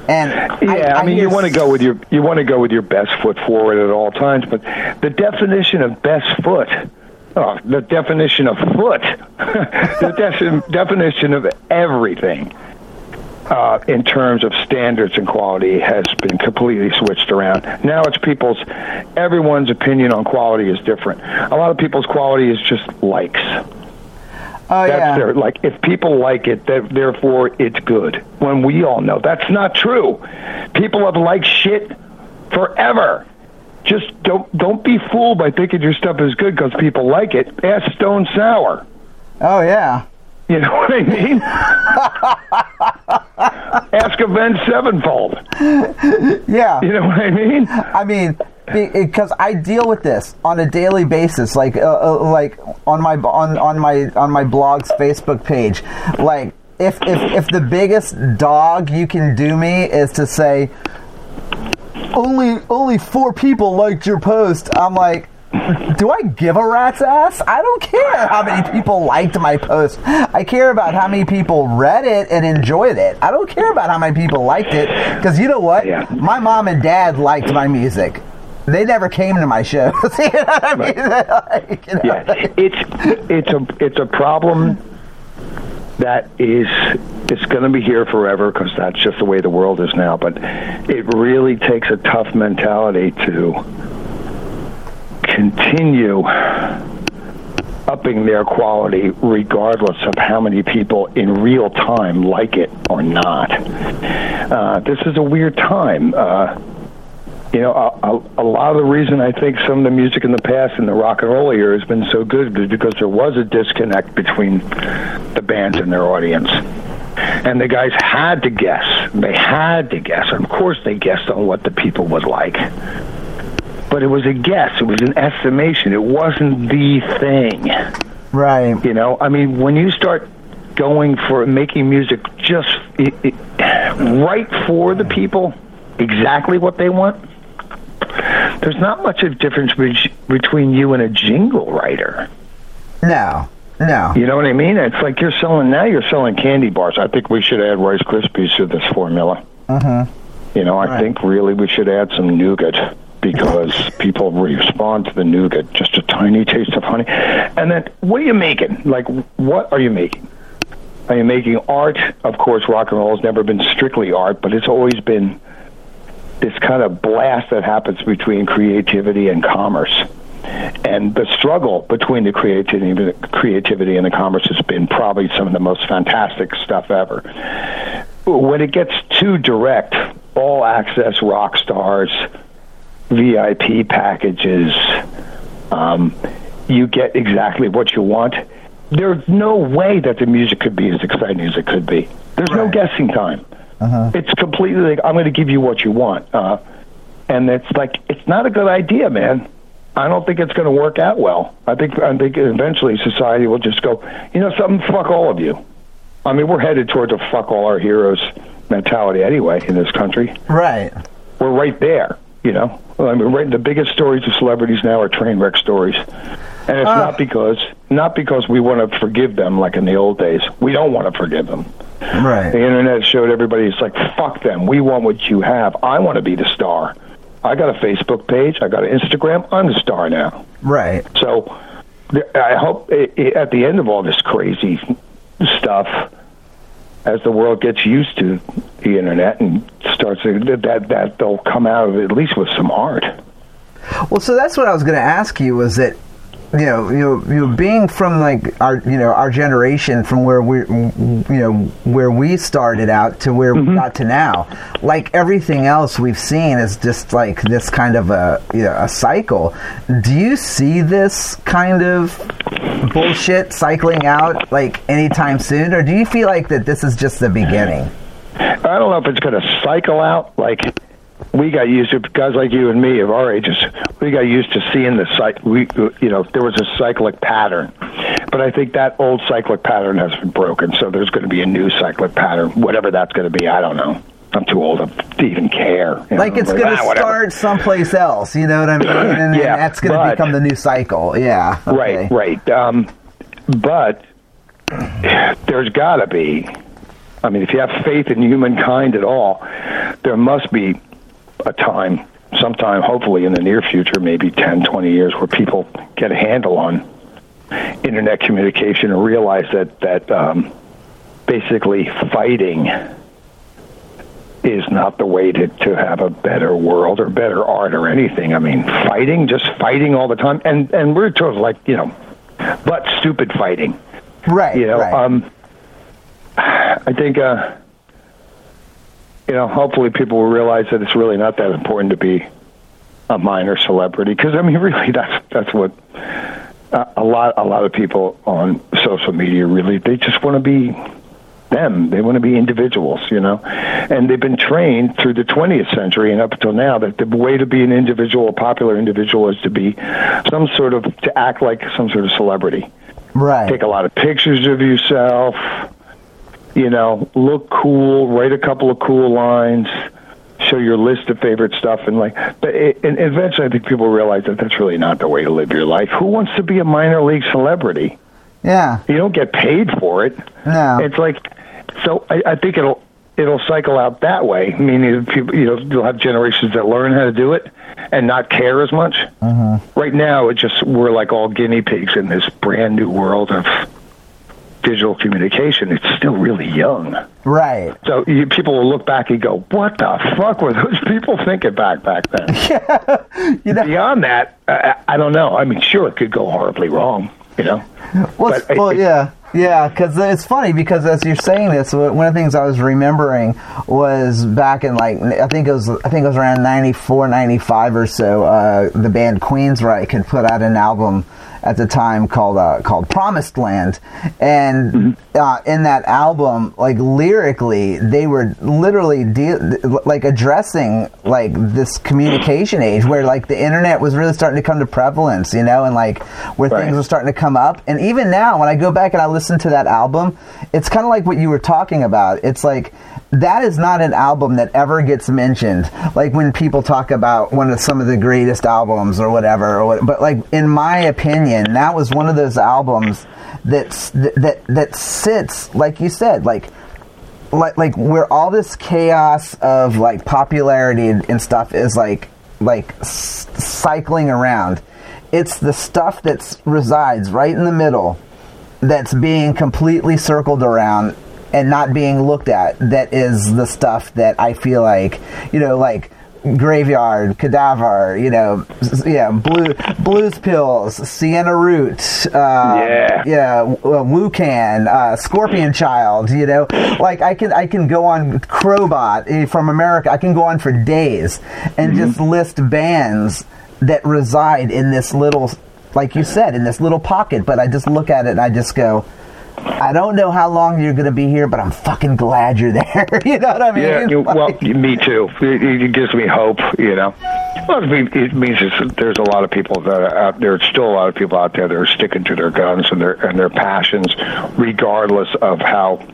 And yeah, I, I, I mean, you want to go with your, you want to go with your best foot forward at all times, but the definition of best foot Oh, the definition of foot, the de- definition of everything uh, in terms of standards and quality has been completely switched around. Now it's people's, everyone's opinion on quality is different. A lot of people's quality is just likes. Oh, that's yeah. Their, like, if people like it, that, therefore it's good. When we all know that's not true. People have liked shit forever. Just don't don't be fooled by thinking your stuff is good because people like it. Ask Stone Sour. Oh, yeah. You know what I mean? Ask Avenged Sevenfold. Yeah. You know what I mean? I mean, because I deal with this on a daily basis, like uh, like on my on, on my on my blog's Facebook page, like if if if the biggest dog you can do me is to say. Only only four people liked your post. I'm like, do I give a rat's ass? I don't care how many people liked my post. I care about how many people read it and enjoyed it. I don't care about how many people liked it because you know what? Yeah. My mom and dad liked my music. They never came to my shows. You know what I mean? Like, you know, yeah. Like, it's it's a it's a problem that is. It's going to be here forever because that's just the way the world is now. But it really takes a tough mentality to continue upping their quality regardless of how many people in real time like it or not. Uh, this is a weird time. Uh, you know, a, a, a lot of the reason I think some of the music in the past in the rock and roll era has been so good is because there was a disconnect between the bands and their audience. And the guys had to guess. They had to guess. And of course they guessed on what the people would like. But it was a guess. It was an estimation. It wasn't the thing. Right. You know, I mean, when you start going for making music just it, it, right for the people, exactly what they want, there's not much of a difference be- between you and a jingle writer. No. No. You know what I mean? It's like you're selling, now you're selling candy bars. I think we should add Rice Krispies to this formula. Uh-huh. You know, I right. think really we should add some nougat, because people respond to the nougat, just a tiny taste of honey. And then, what are you making? Like, what are you making? Are you making art? Of course, rock and roll has never been strictly art, but it's always been this kind of blast that happens between creativity and commerce. And the struggle between the creativity, creativity and the commerce has been probably some of the most fantastic stuff ever. When it gets too direct, all access rock stars, V I P packages, um, you get exactly what you want. There's no way that the music could be as exciting as it could be. There's right. no guessing time. Uh-huh. It's completely like, I'm going to give you what you want. Uh, and it's like, it's not a good idea, man. I don't think it's going to work out well. I think I think eventually society will just go, you know something, fuck all of you. I mean, we're headed towards a fuck all our heroes mentality anyway in this country. Right. We're right there, you know. I mean, right, the biggest stories of celebrities now are train wreck stories. And it's uh, not because not because we want to forgive them like in the old days. We don't want to forgive them. Right. The internet showed everybody, it's like, fuck them. We want what you have. I want to be the star. I got a Facebook page. I got an Instagram. I'm the star now. Right. So I hope it, it, at the end of all this crazy stuff, as the world gets used to the internet and starts to, that that they'll come out of it at least with some art. Well, so that's what I was going to ask you. Was that you know you you being from like our you know our generation, from where we you know where we started out to where mm-hmm. we got to now, like everything else we've seen is just like this kind of a you know a cycle. Do you see this kind of bullshit cycling out like anytime soon, or do you feel like that this is just the beginning? I don't know if it's going to cycle out. Like, we got used to, guys like you and me of our ages, we got used to seeing the cycle. We, you know, there was a cyclic pattern, but I think that old cyclic pattern has been broken. So there's going to be a new cyclic pattern, whatever that's going to be. I don't know. I'm too old to even care. You know? Like it's like, going to ah, start someplace else. You know what I mean? And yeah, that's going to become the new cycle. Yeah. Okay. Right. Right. Um, but there's got to be. I mean, if you have faith in humankind at all, there must be a time, sometime, hopefully in the near future, maybe ten, twenty years, where people get a handle on internet communication and realize that that um, basically fighting is not the way to, to have a better world or better art or anything. I mean, fighting, just fighting all the time. And, and we're told, like, you know, but stupid fighting. Right, You know, right. um... I think, uh, you know, hopefully people will realize that it's really not that important to be a minor celebrity. Because, I mean, really, that's that's what uh, a lot a lot of people on social media really, they just want to be them. They want to be individuals, you know. And they've been trained through the twentieth century and up until now that the way to be an individual, a popular individual, is to be some sort of, to act like some sort of celebrity. Right. Take a lot of pictures of yourself. You know, look cool, write a couple of cool lines, show your list of favorite stuff, and like. But it, and eventually, I think people realize that that's really not the way to live your life. Who wants to be a minor league celebrity? Yeah, you don't get paid for it. No, it's like. So I, I think it'll it'll cycle out that way. Meaning, people, you know, you'll have generations that learn how to do it and not care as much. Mm-hmm. Right now, it just we're like all guinea pigs in this brand new world of digital communication. It's still really young. Right. So you, people will look back and go, what the fuck were those people thinking back back then? Yeah, you know. Beyond that, I, I don't know. I mean, sure, it could go horribly wrong, you know. Well, but well it, yeah. Yeah, because it's funny, because as you're saying this, one of the things I was remembering was back in, like, I think it was I think it was around ninety-four, ninety-five or so, uh, the band Queensryche had put out an album at the time called uh, called Promised Land, and mm-hmm. uh, in that album, like, lyrically, they were literally de- like addressing like this communication age where like the internet was really starting to come to prevalence, you know, and like where right. things were starting to come up. And even now, when I go back and I listen to that album, it's kind of like what you were talking about. It's like, that is not an album that ever gets mentioned, like when people talk about one of some of the greatest albums or whatever. Or what, but like, in my opinion, that was one of those albums that's, that that that sits, like you said, like like like where all this chaos of like popularity and, and stuff is like like s- cycling around. It's the stuff that resides right in the middle that's being completely circled around and not being looked at, that is the stuff that I feel like, you know, like Graveyard, Kadavar, you know, yeah, Blue, Blues Pills, Sienna Root, uh, yeah, yeah, Wukan, uh, Scorpion Child, you know, like I can I can go on, Crobot from America, I can go on for days and mm-hmm. just list bands that reside in this little, like you said, in this little pocket, but I just look at it and I just go, I don't know how long you're going to be here, but I'm fucking glad you're there. You know what I mean? Yeah, you, like, well, me too. It, it gives me hope, you know. Well, it means it's, there's a lot of people that are out there, still a lot of people out there that are sticking to their guns and their and their passions, regardless of how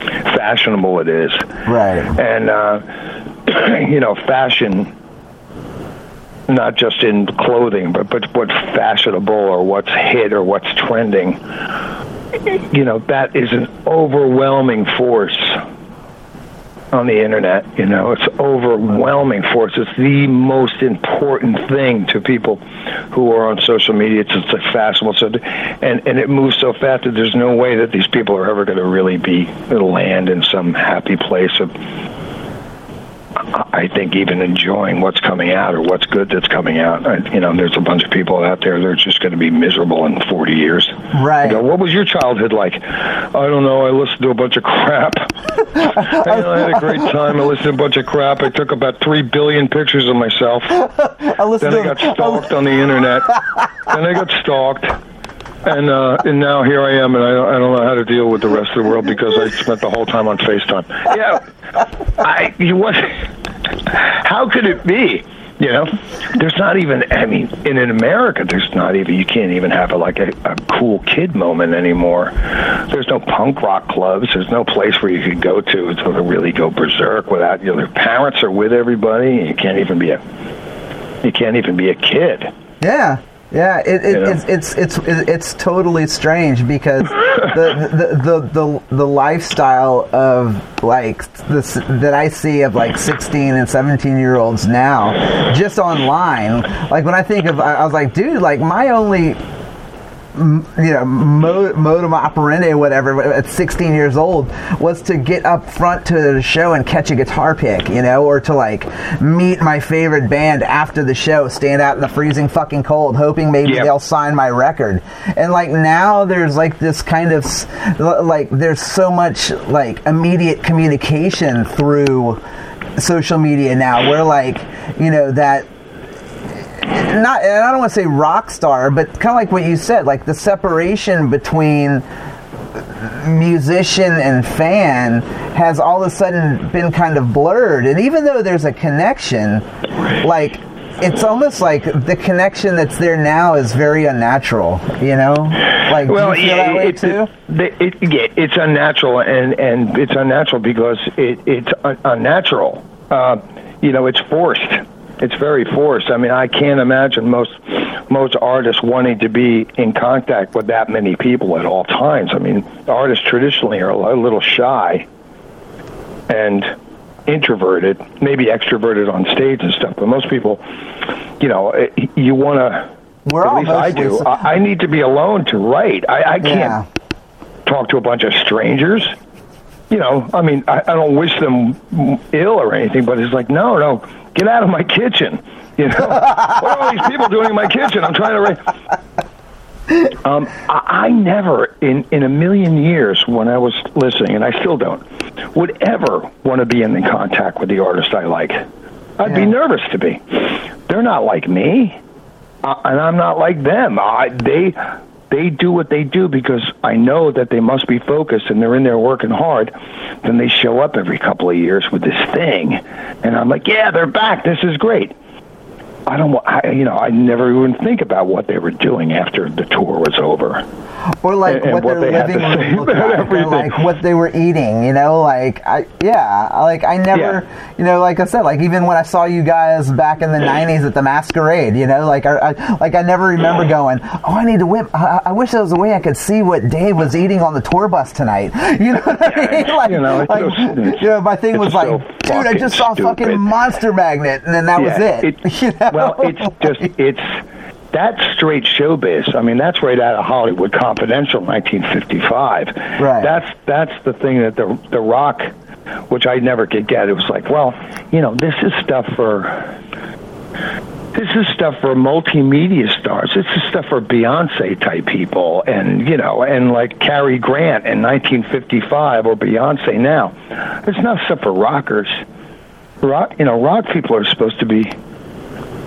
fashionable it is. Right. And, uh, you know, fashion, not just in clothing, but, but what's fashionable or what's hit or what's trending, you know, that is an overwhelming force on the internet. You know, it's overwhelming force. It's the most important thing to people who are on social media. It's like fashionable, so, and and it moves so fast that there's no way that these people are ever going to really be to land in some happy place of, I think, even enjoying what's coming out or what's good that's coming out. I, you know, there's a bunch of people out there that are just going to be miserable in forty years. Right. Go, what was your childhood like? I don't know. I listened to a bunch of crap. I, I had a great time. I listened to a bunch of crap. I took about three billion pictures of myself. I listened then I got stalked I on the internet. Then I got stalked. And uh, and now here I am, and I don't, I don't know how to deal with the rest of the world because I spent the whole time on FaceTime. Yeah, I you what? How could it be? You know, there's not even. I mean, in, in America, there's not even. You can't even have a, like a, a cool kid moment anymore. There's no punk rock clubs. There's no place where you could go to to really go berserk without, you know, their parents are with everybody. And you can't even be a. You can't even be a kid. Yeah. Yeah, it, it, yeah, it's it's it's it's totally strange because the, the the the the lifestyle of like this that I see of like sixteen and seventeen year olds now, just online. Like when I think of, I was like, dude, like my only, you know, mode, modum operandi or whatever at sixteen years old was to get up front to the show and catch a guitar pick, you know, or to like meet my favorite band after the show, stand out in the freezing fucking cold hoping maybe yep. they'll sign my record. And like now there's like this kind of like, there's so much like immediate communication through social media now where like, you know, that Not, and I don't want to say rock star, but kind of like what you said, like the separation between musician and fan has all of a sudden been kind of blurred. And even though there's a connection, like it's almost like the connection that's there now is very unnatural, you know? Like, well, do you feel yeah, that way it, too? It, it, yeah, it's unnatural, and, and it's unnatural because it, it's un- unnatural. Uh, you know, it's forced. It's very forced. I mean, I can't imagine most most artists wanting to be in contact with that many people at all times. I mean, artists traditionally are a little shy and introverted, maybe extroverted on stage and stuff. But most people, you know, you want to. We're all. At least I do. I, I need to be alone to write. I, I can't yeah. talk to a bunch of strangers. You know, I mean, I, I don't wish them ill or anything, but it's like, no, no, get out of my kitchen. You know, what are all these people doing in my kitchen? I'm trying to write. Um, I, I never, in, in a million years, when I was listening, and I still don't, would ever want to be in contact with the artist I like. I'd yeah. be nervous to be. They're not like me, uh, and I'm not like them. I, they they do what they do because I know that they must be focused, and they're in there working hard. Then they show up every couple of years with this thing, and I'm like, yeah, they're back. This is great. I don't, I, you know, I never even think about what they were doing after the tour was over, or like and, what, and what their living room looked like, or like what they were eating. You know, like I, yeah, like I never, yeah. you know, like I said, like even when I saw you guys back in the nineties at the Masquerade, you know, like I, I like I never remember going, oh, I need to whip. I, I wish there was a way I could see what Dave was eating on the tour bus tonight. You know what I mean? Like, you know, like, no, you know my thing was like, so dude, I just saw stupid. fucking Monster Magnet, and then that yeah, was it. it you know? Well, it's just, it's, that's straight showbiz. I mean, that's right out of Hollywood Confidential, nineteen fifty-five. Right. That's that's the thing that the the rock, which I never could get. It was like, well, you know, this is stuff for, this is stuff for multimedia stars. This is stuff for Beyonce type people, and you know, and like Cary Grant in nineteen fifty-five or Beyonce now. It's not stuff for rockers. Rock, you know, rock people are supposed to be.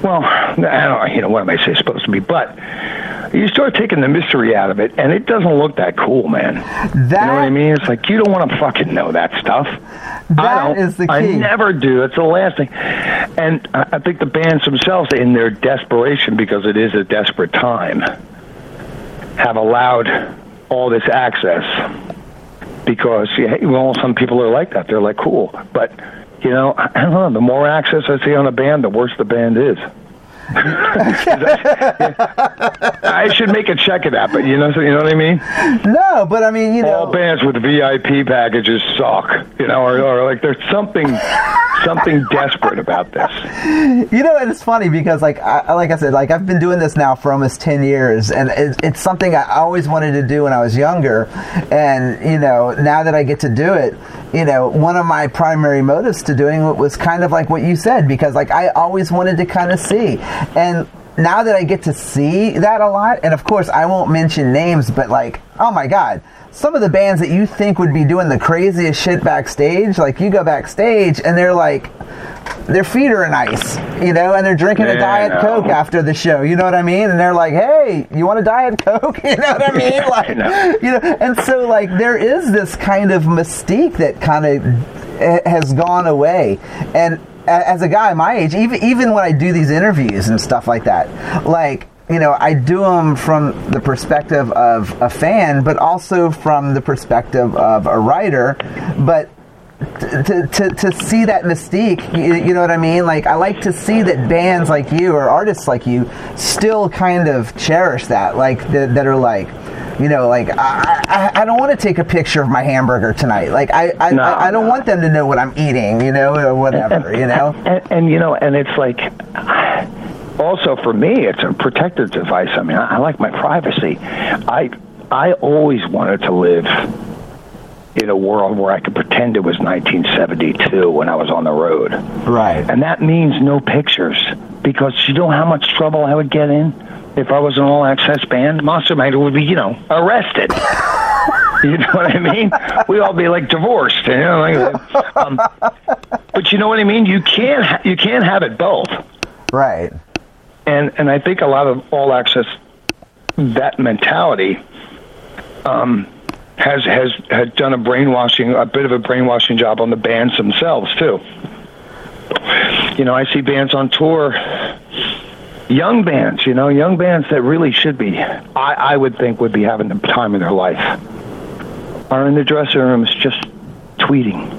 Well, I don't, you know, what am I say supposed to be? But you start taking the mystery out of it, and it doesn't look that cool, man. That, you know what I mean? It's like, you don't want to fucking know that stuff. That I don't, is the key. I never do. It's the last thing. And I think the bands themselves, in their desperation, because it is a desperate time, have allowed all this access. Because, well, some people are like that. They're like, cool. But... You know, I don't know, the more access I see on a band, the worse the band is. I, I should make a check of that, but you know, so, you know what I mean? No, but I mean, you know. All bands with V I P packages suck, you know, or, or like there's something... something desperate about this. You know, and it's funny because, like, I, like I said, like I've been doing this now for almost ten years, and it's, it's something I always wanted to do when I was younger. And you know, now that I get to do it, you know, one of my primary motives to doing it was kind of like what you said, because like I always wanted to kind of see. And now that I get to see that a lot, and of course I won't mention names, but like, oh my God. Some of the bands that you think would be doing the craziest shit backstage, like you go backstage and they're like, their feet are in ice, you know, and they're drinking yeah, a Diet Coke after the show, you know what I mean? And they're like, hey, you want a Diet Coke? You know what I mean? Like, I know. You know, and so like there is this kind of mystique that kind of has gone away. And as a guy my age, even even when I do these interviews and stuff like that, like, you know, I do them from the perspective of a fan, but also from the perspective of a writer. But to to to see that mystique, you know what I mean? Like, I like to see that bands like you or artists like you still kind of cherish that, like that, that are like, you know, like I, I I don't want to take a picture of my hamburger tonight. Like I I, no, I, I don't no. want them to know what I'm eating, you know, or whatever, and, and, you know. And, and, and you know, and it's like. Also, for me, it's a protective device. I mean, I, I like my privacy. I I always wanted to live in a world where I could pretend it was nineteen seventy-two when I was on the road. Right. And that means no pictures, because you know how much trouble I would get in if I was an all-access band? Monster Magnet would be, you know, arrested. You know what I mean? We'd all be, like, divorced. You know? Like, um, but you know what I mean? You can't ha- you can't have it both. Right. And and I think a lot of all access, that mentality, um, has has has done a brainwashing, a bit of a brainwashing job on the bands themselves too. You know, I see bands on tour, young bands, you know, young bands that really should be, I, I would think, would be having the time of their life, are in the dressing rooms just tweeting,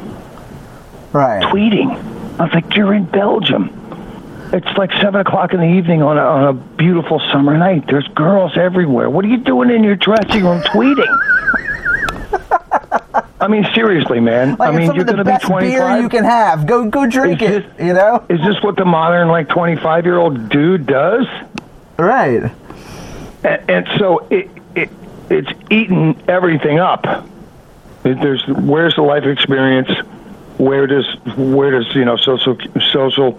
right? Tweeting. I was like, you're in Belgium. It's like seven o'clock in the evening on a, on a beautiful summer night. There's girls everywhere. What are you doing in your dressing room tweeting? I mean, seriously, man. Like, I mean, you're going to be twenty-five. It's beer you can have. Go go drink is it, this, you know? Is this what the modern, like, twenty-five-year-old dude does? Right. And, and so it, it it's eating everything up. There's Where's the life experience? where does where does you know social social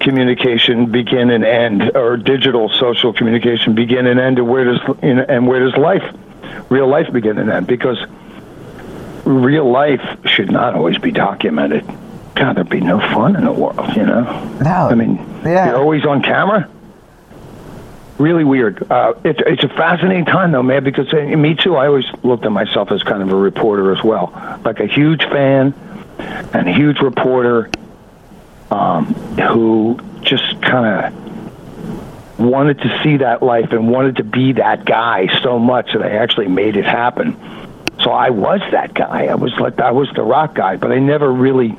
communication begin and end, or digital social communication begin and end, and where does you know, and where does life, real life, begin and end? Because real life should not always be documented. God, there'd be no fun in the world, you know. No, I mean, yeah. You're always on camera. Really weird. Uh, it's it's a fascinating time, though, man. Because uh, me too. I always looked at myself as kind of a reporter as well, like a huge fan and a huge reporter, um, who just kind of wanted to see that life and wanted to be that guy so much that I actually made it happen. So I was that guy. I was like I was the rock guy, but I never really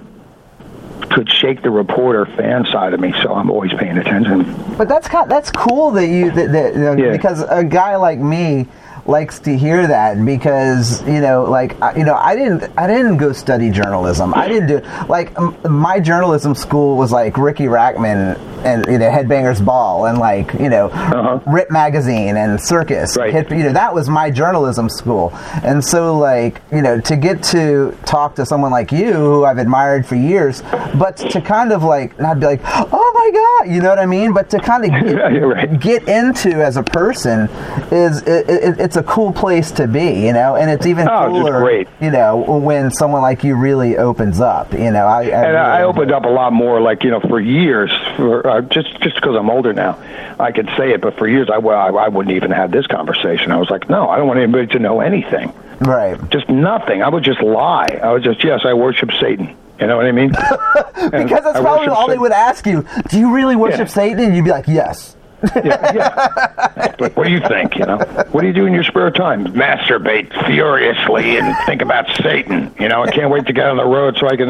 could shake the reporter fan side of me, so I'm always paying attention. But that's kind of, that's cool that you that, that, that yeah. because a guy like me likes to hear that, because you know, like you know, I didn't I didn't go study journalism. I didn't do like um, my journalism school was like Ricky Rackman and, and you know Headbanger's Ball and like you know uh-huh. Rip Magazine and Circus. Right. Hit, you know that was my journalism school, and so like you know to get to talk to someone like you who I've admired for years, but to kind of like not be like oh my god, you know what I mean, but to kind of get, yeah, right. get into as a person is it, it, it's It's a cool place to be, you know, and it's even oh, cooler, great. you know, when someone like you really opens up, you know. I, I and really I opened up a lot more, like, you know, for years, for, uh, just just because I'm older now, I could say it, but for years I, I, I wouldn't even have this conversation. I was like, no, I don't want anybody to know anything. Right. Just nothing. I would just lie. I would just, yes, I worship Satan. You know what I mean? Because that's I probably all Satan. They would ask you, do you really worship yeah. Satan? And you'd be like, yes. yeah, yeah. But what do you think, you know? What do you do in your spare time? Masturbate furiously and think about Satan. You know, I can't wait to get on the road so I can,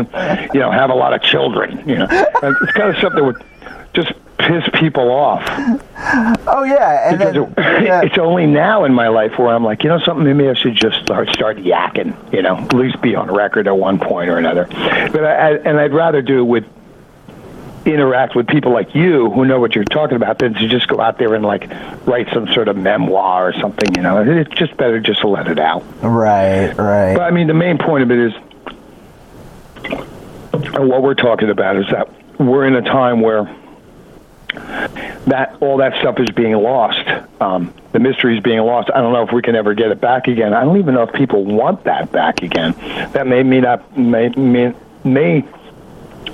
you know, have a lot of children. You know, it's kind of stuff that would just piss people off. Oh, yeah. And then, it, yeah. It's only now in my life where I'm like, you know something, maybe I should just start, start yakking, you know, at least be on record at one point or another. But I, I, and I'd rather do it with, interact with people like you who know what you're talking about than to just go out there and like write some sort of memoir or something, you know. It's just better just to let it out. Right, right. But I mean, the main point of it is, and what we're talking about is that we're in a time where that all that stuff is being lost. Um, the mystery is being lost. I don't know if we can ever get it back again. I don't even know if people want that back again. That may mean not may may. may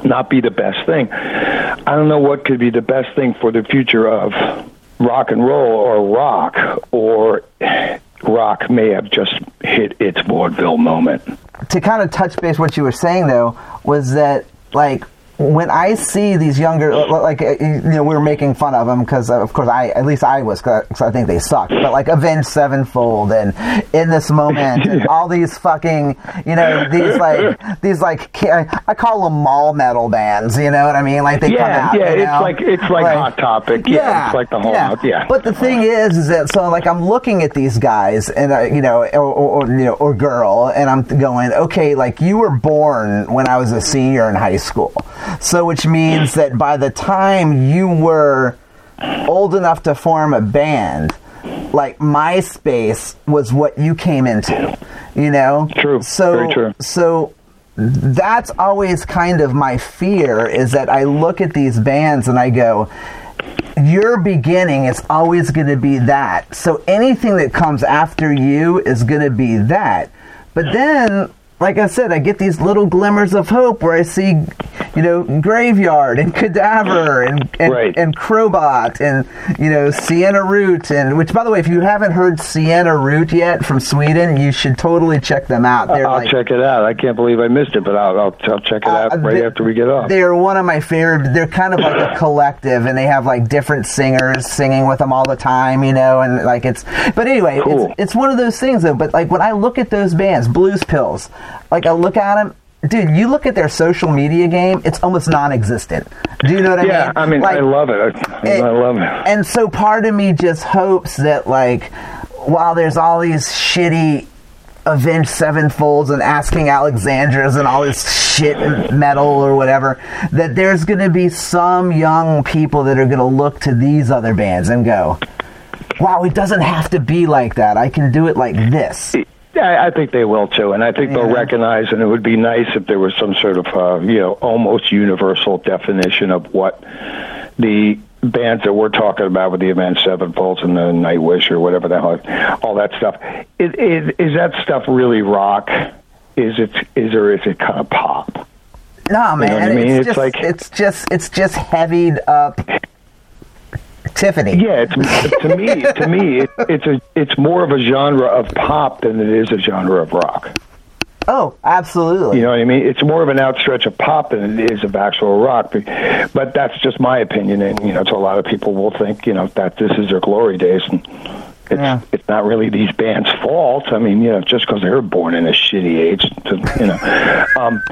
not be the best thing. I don't know what could be the best thing for the future of rock and roll or rock, or rock may have just hit its vaudeville moment. To kind of touch base what you were saying, though, was that, like, when I see these younger, like, you know, we were making fun of them because, of course, I, at least I was, because I think they sucked, but like Avenged Sevenfold and In This Moment and all these fucking, you know, these like, these like, I call them mall metal bands, you know what I mean? Like they yeah, come out, Yeah, you know? it's like, it's like, like Hot Topic. Yeah, yeah. It's like the whole, yeah. Out, yeah. But the thing is, is that, so like I'm looking at these guys and, uh, you know, or, or, you know, or girl, and I'm going, okay, like you were born when I was a senior in high school. So which means that by the time you were old enough to form a band, like MySpace was what you came into, you know? True, so, very true. So that's always kind of my fear, is that I look at these bands and I go, your beginning is always going to be that. So anything that comes after you is going to be that. But then, like I said, I get these little glimmers of hope where I see, you know, Graveyard and Kadavar and and, right. and Crobot and, you know, Sienna Root, and which, by the way, if you haven't heard Sienna Root yet from Sweden, you should totally check them out. They're I'll like, check it out. I can't believe I missed it, but I'll I'll, I'll check it out uh, right after we get off. They're one of my favorite. They're kind of like a collective, and they have like different singers singing with them all the time, you know, and like it's. But anyway, cool. it's it's one of those things though. But like when I look at those bands, Blues Pills. Like, I look at them, dude, you look at their social media game, it's almost non-existent. Do you know what I yeah, mean? Yeah, I mean, like, I love it. I, and, I love it. And so part of me just hopes that, like, while there's all these shitty Avenged Sevenfolds and Asking Alexandras and all this shit and metal or whatever, that there's going to be some young people that are going to look to these other bands and go, wow, it doesn't have to be like that. I can do it like this. Yeah, I think they will too, and I think yeah. they'll recognize. And it would be nice if there was some sort of uh, you know, almost universal definition of what the bands that we're talking about with the Avenged Sevenfold and the Nightwish or whatever the hell, all that stuff. Is, is, is that stuff really rock? Is it? Is or is it kind of pop? No, man. You know what I mean? It's, it's just, like it's just it's just heavied up. Tiffany. Yeah, it's, to me, to me, it, it's a, it's more of a genre of pop than it is a genre of rock. Oh, absolutely. You know what I mean? It's more of an outstretch of pop than it is of actual rock. But, but that's just my opinion, and you know, so a lot of people will think, you know, that this is their glory days, and it's yeah. it's not really these bands' fault. I mean, you know, just because they were born in a shitty age, to, you know, um,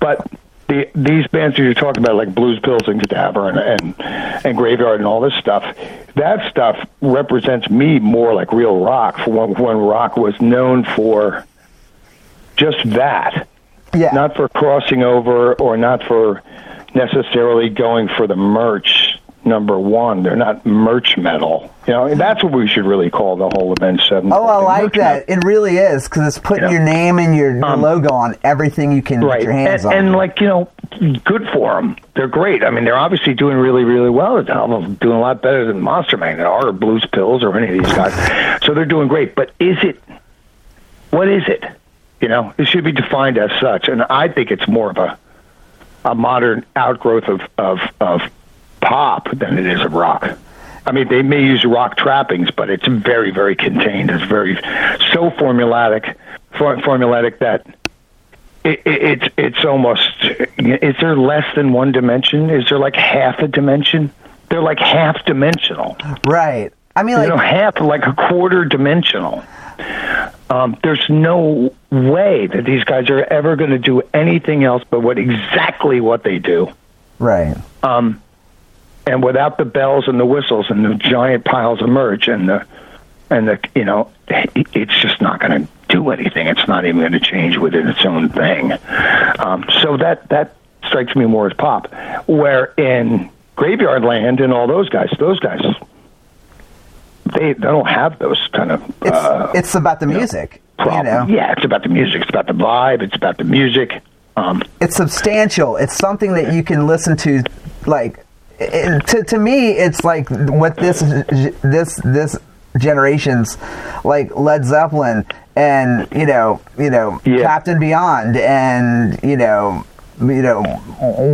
but. The, these bands that you're talking about, like Blues Pills and Kadavar and, and and Graveyard and all this stuff, that stuff represents me more like real rock. For when, when rock was known for just that, yeah, not for crossing over or not for necessarily going for the merch. Number one, they're not merch metal. You know, and that's what we should really call the whole event. Seven. Oh, I like that. Metal. It really is, because it's putting you know? your name and your, your um, logo on everything you can right. get your hands and, on. And here. like, you know, good for them. They're great. I mean, they're obviously doing really, really well. At the album, doing a lot better than Monster Magnet or Blues Pills or any of these guys. So they're doing great. But is it? What is it? You know, it should be defined as such. And I think it's more of a a modern outgrowth of of of. pop than it is of rock. I mean, they may use rock trappings, but it's very, very contained. It's very so formulatic, for, formulatic that it, it, it's it's almost. Is there less than one dimension? Is there like half a dimension? They're like half dimensional, right? I mean, like you know, half, like a quarter dimensional. Um, there's no way that these guys are ever going to do anything else but what exactly what they do, right? Um. And without the bells and the whistles and the giant piles of merch and the, and the you know, it's just not going to do anything. It's not even going to change within its own thing. Um, so that, that strikes me more as pop. Where in Graveyard Land and all those guys, those guys, they, they don't have those kind of... It's, uh, it's about the music. You know, you know. Yeah, it's about the music. It's about the vibe. It's about the music. Um, it's substantial. It's something that you can listen to, like... It, to to me, it's like what this this this generation's like Led Zeppelin and you know you know yeah. Captain Beyond and you know you know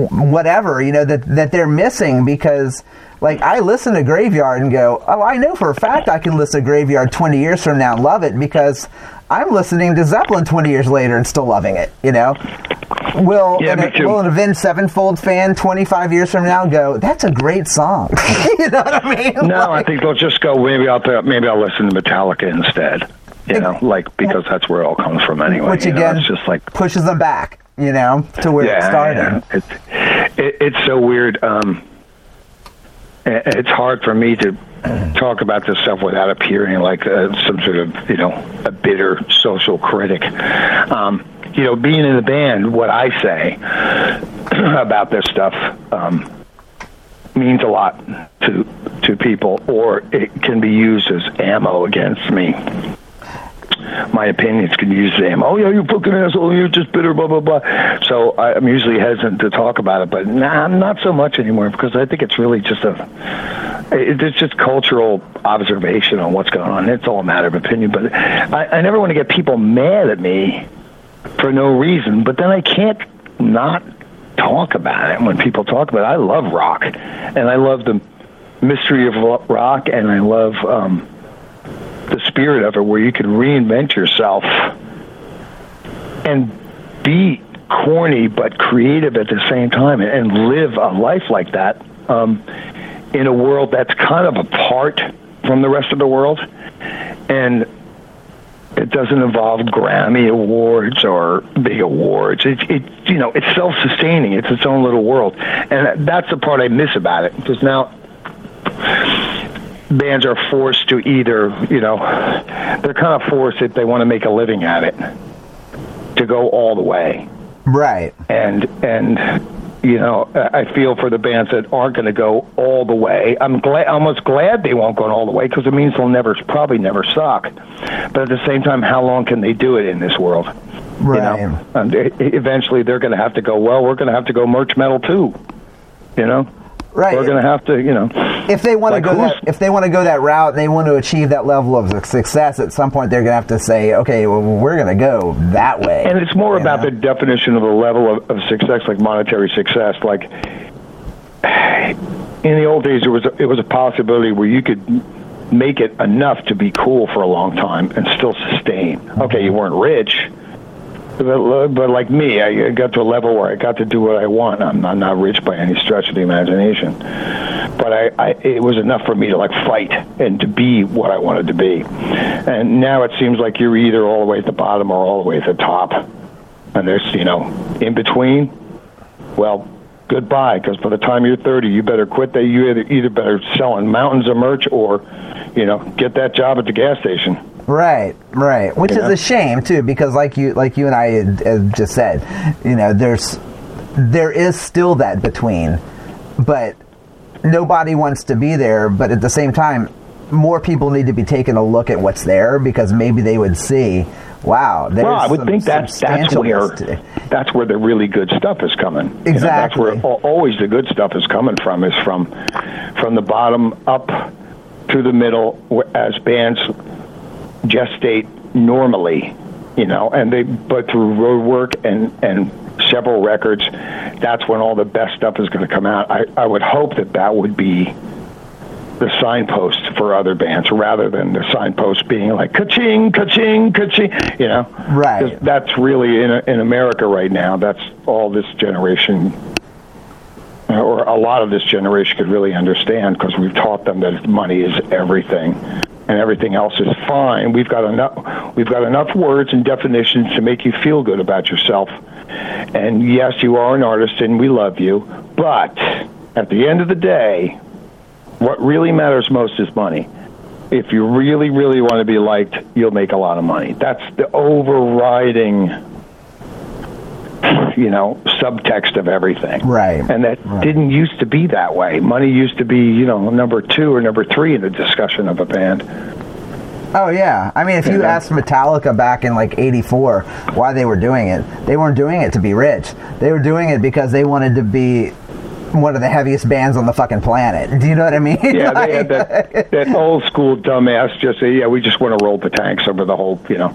whatever you know that that they're missing, because like I listen to Graveyard and go, oh, I know for a fact I can listen to Graveyard twenty years from now and love it, because I'm listening to Zeppelin twenty years later and still loving it, you know. Will, yeah, an, will an Avenged Sevenfold fan twenty-five years from now go, that's a great song? You know what I mean? No, like, I think they'll just go, maybe I'll, maybe I'll listen to Metallica instead. You it, know, like, because that's where it all comes from anyway. Which, you again, know, it's just like, pushes them back, you know, to where yeah, it started. Yeah. It's, it, it's so weird. Um, it, it's hard for me to talk about this stuff without appearing like uh, some sort of, you know, a bitter social critic. Um You know, being in the band, what I say about this stuff um, means a lot to to people, or it can be used as ammo against me. My opinions can be used as ammo. Oh, yeah, you fucking asshole, you're just bitter, blah, blah, blah. So I'm usually hesitant to talk about it, but nah, not so much anymore, because I think it's really just a, it's just cultural observation on what's going on. It's all a matter of opinion, but I, I never want to get people mad at me for no reason, but then I can't not talk about it when people talk about it. I love rock, and I love the mystery of rock, and I love um, the spirit of it, where you can reinvent yourself and be corny but creative at the same time and live a life like that um, in a world that's kind of apart from the rest of the world. And it doesn't involve Grammy Awards or big awards. It's, it, you know, it's self-sustaining. It's its own little world. And that's the part I miss about it, because now bands are forced to either, you know, they're kind of forced, if they want to make a living at it, to go all the way. Right. And, and you know, I feel for the bands that aren't going to go all the way. I'm glad, almost glad they won't go all the way, because it means they'll never, probably never suck. But at the same time, how long can they do it in this world? Right. You know? And eventually, they're going to have to go, well, we're going to have to go merch metal too. You know, right? We're going to have to, you know, if they want like to go that, if they want to go that route, they want to achieve that level of success. At some point, they're going to have to say, okay, well, we're going to go that way. And it's more about know? the definition of a level of, of success, like monetary success. Like in the old days, it was a, it was a possibility where you could make it enough to be cool for a long time and still sustain. Mm-hmm. Okay, you weren't rich. But, but like me, I got to a level where I got to do what I want. I'm, I'm not rich by any stretch of the imagination, but I, I, it was enough for me to like fight and to be what I wanted to be. And now it seems like you're either all the way at the bottom or all the way at the top, and there's, you know, in between. Well, goodbye, because by the time you're thirty, you better quit that. You either, either better selling mountains of merch or, you know, get that job at the gas station. Right, right, which yeah. is a shame too, because like you, like you and I had, had just said, you know, there's, there is still that between, but nobody wants to be there. But at the same time, more people need to be taking a look at what's there, because maybe they would see, wow, there's well, I would some, think that's that's where to, that's where the really good stuff is coming. Exactly, you know, that's where always the good stuff is coming from. Is from from the bottom up to the middle as bands gestate normally, you know, and they, but through road work and, and several records, that's when all the best stuff is going to come out. I, I would hope that that would be the signpost for other bands, rather than the signpost being like ka-ching, ka-ching, ka-ching, you know. Right. That's really, in in America right now, that's all this generation, or a lot of this generation, could really understand, because we've taught them that money is everything. And everything else is fine. We've got enough. We've got enough words and definitions to make you feel good about yourself. And yes, you are an artist, and we love you. But at the end of the day, what really matters most is money. If you really, really want to be liked, you'll make a lot of money. That's the overriding, you know, subtext of everything. Right. And that right. didn't used to be that way. Money used to be, you know, number two or number three in the discussion of a band. Oh, yeah. I mean, if you, you know? asked Metallica back in, like, eighty-four why they were doing it, they weren't doing it to be rich. They were doing it because they wanted to be one of the heaviest bands on the fucking planet. Do you know what I mean? Yeah, like, they had that, that old school dumbass just say, yeah, we just want to roll the tanks over the whole, you know,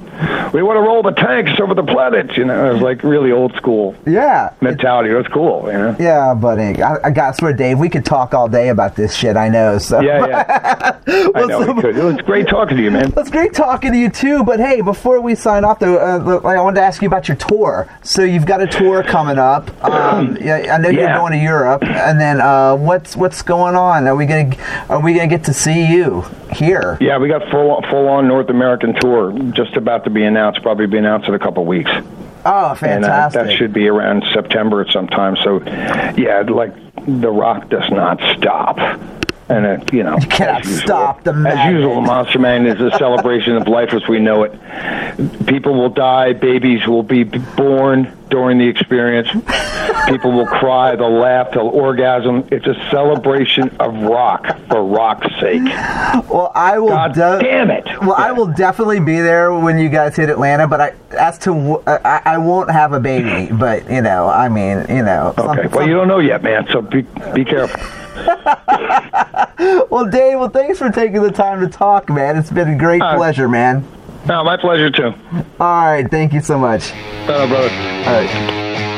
we want to roll the tanks over the planet, you know. It was like really old school yeah. mentality. It was cool, you know? Yeah, buddy. I, I, I swear, Dave, we could talk all day about this shit, I know. So. Yeah, yeah. I know, so, we could. It was great talking to you, man. It's great talking to you, too. But, hey, before we sign off, though, uh, I wanted to ask you about your tour. So you've got a tour coming up. Um, I know yeah. you're going to Europe. And then uh, what's what's going on? Are we gonna are we gonna get to see you here? Yeah, we got full full on North American tour just about to be announced. Probably be announced in a couple of weeks. Oh, fantastic! And, uh, that should be around September at some time. So, yeah, like the rock does not stop, and it, you know, you cannot usual, stop the magnet. As usual, the Monster Magnet is a celebration of life as we know it. People will die. Babies will be born during the experience. People will cry, they'll laugh, they'll orgasm. It's a celebration of rock, for rock's sake. Well, I will. God de- damn it! Well, yeah. I will definitely be there when you guys hit Atlanta. But I, as to, I, I won't have a baby. But you know, I mean, you know. Okay. Something, well, something. You don't know yet, man. So be be careful. Well, Dave. Well, thanks for taking the time to talk, man. It's been a great uh, pleasure, man. No, my pleasure too. All right. Thank you so much. Oh, brother. All right.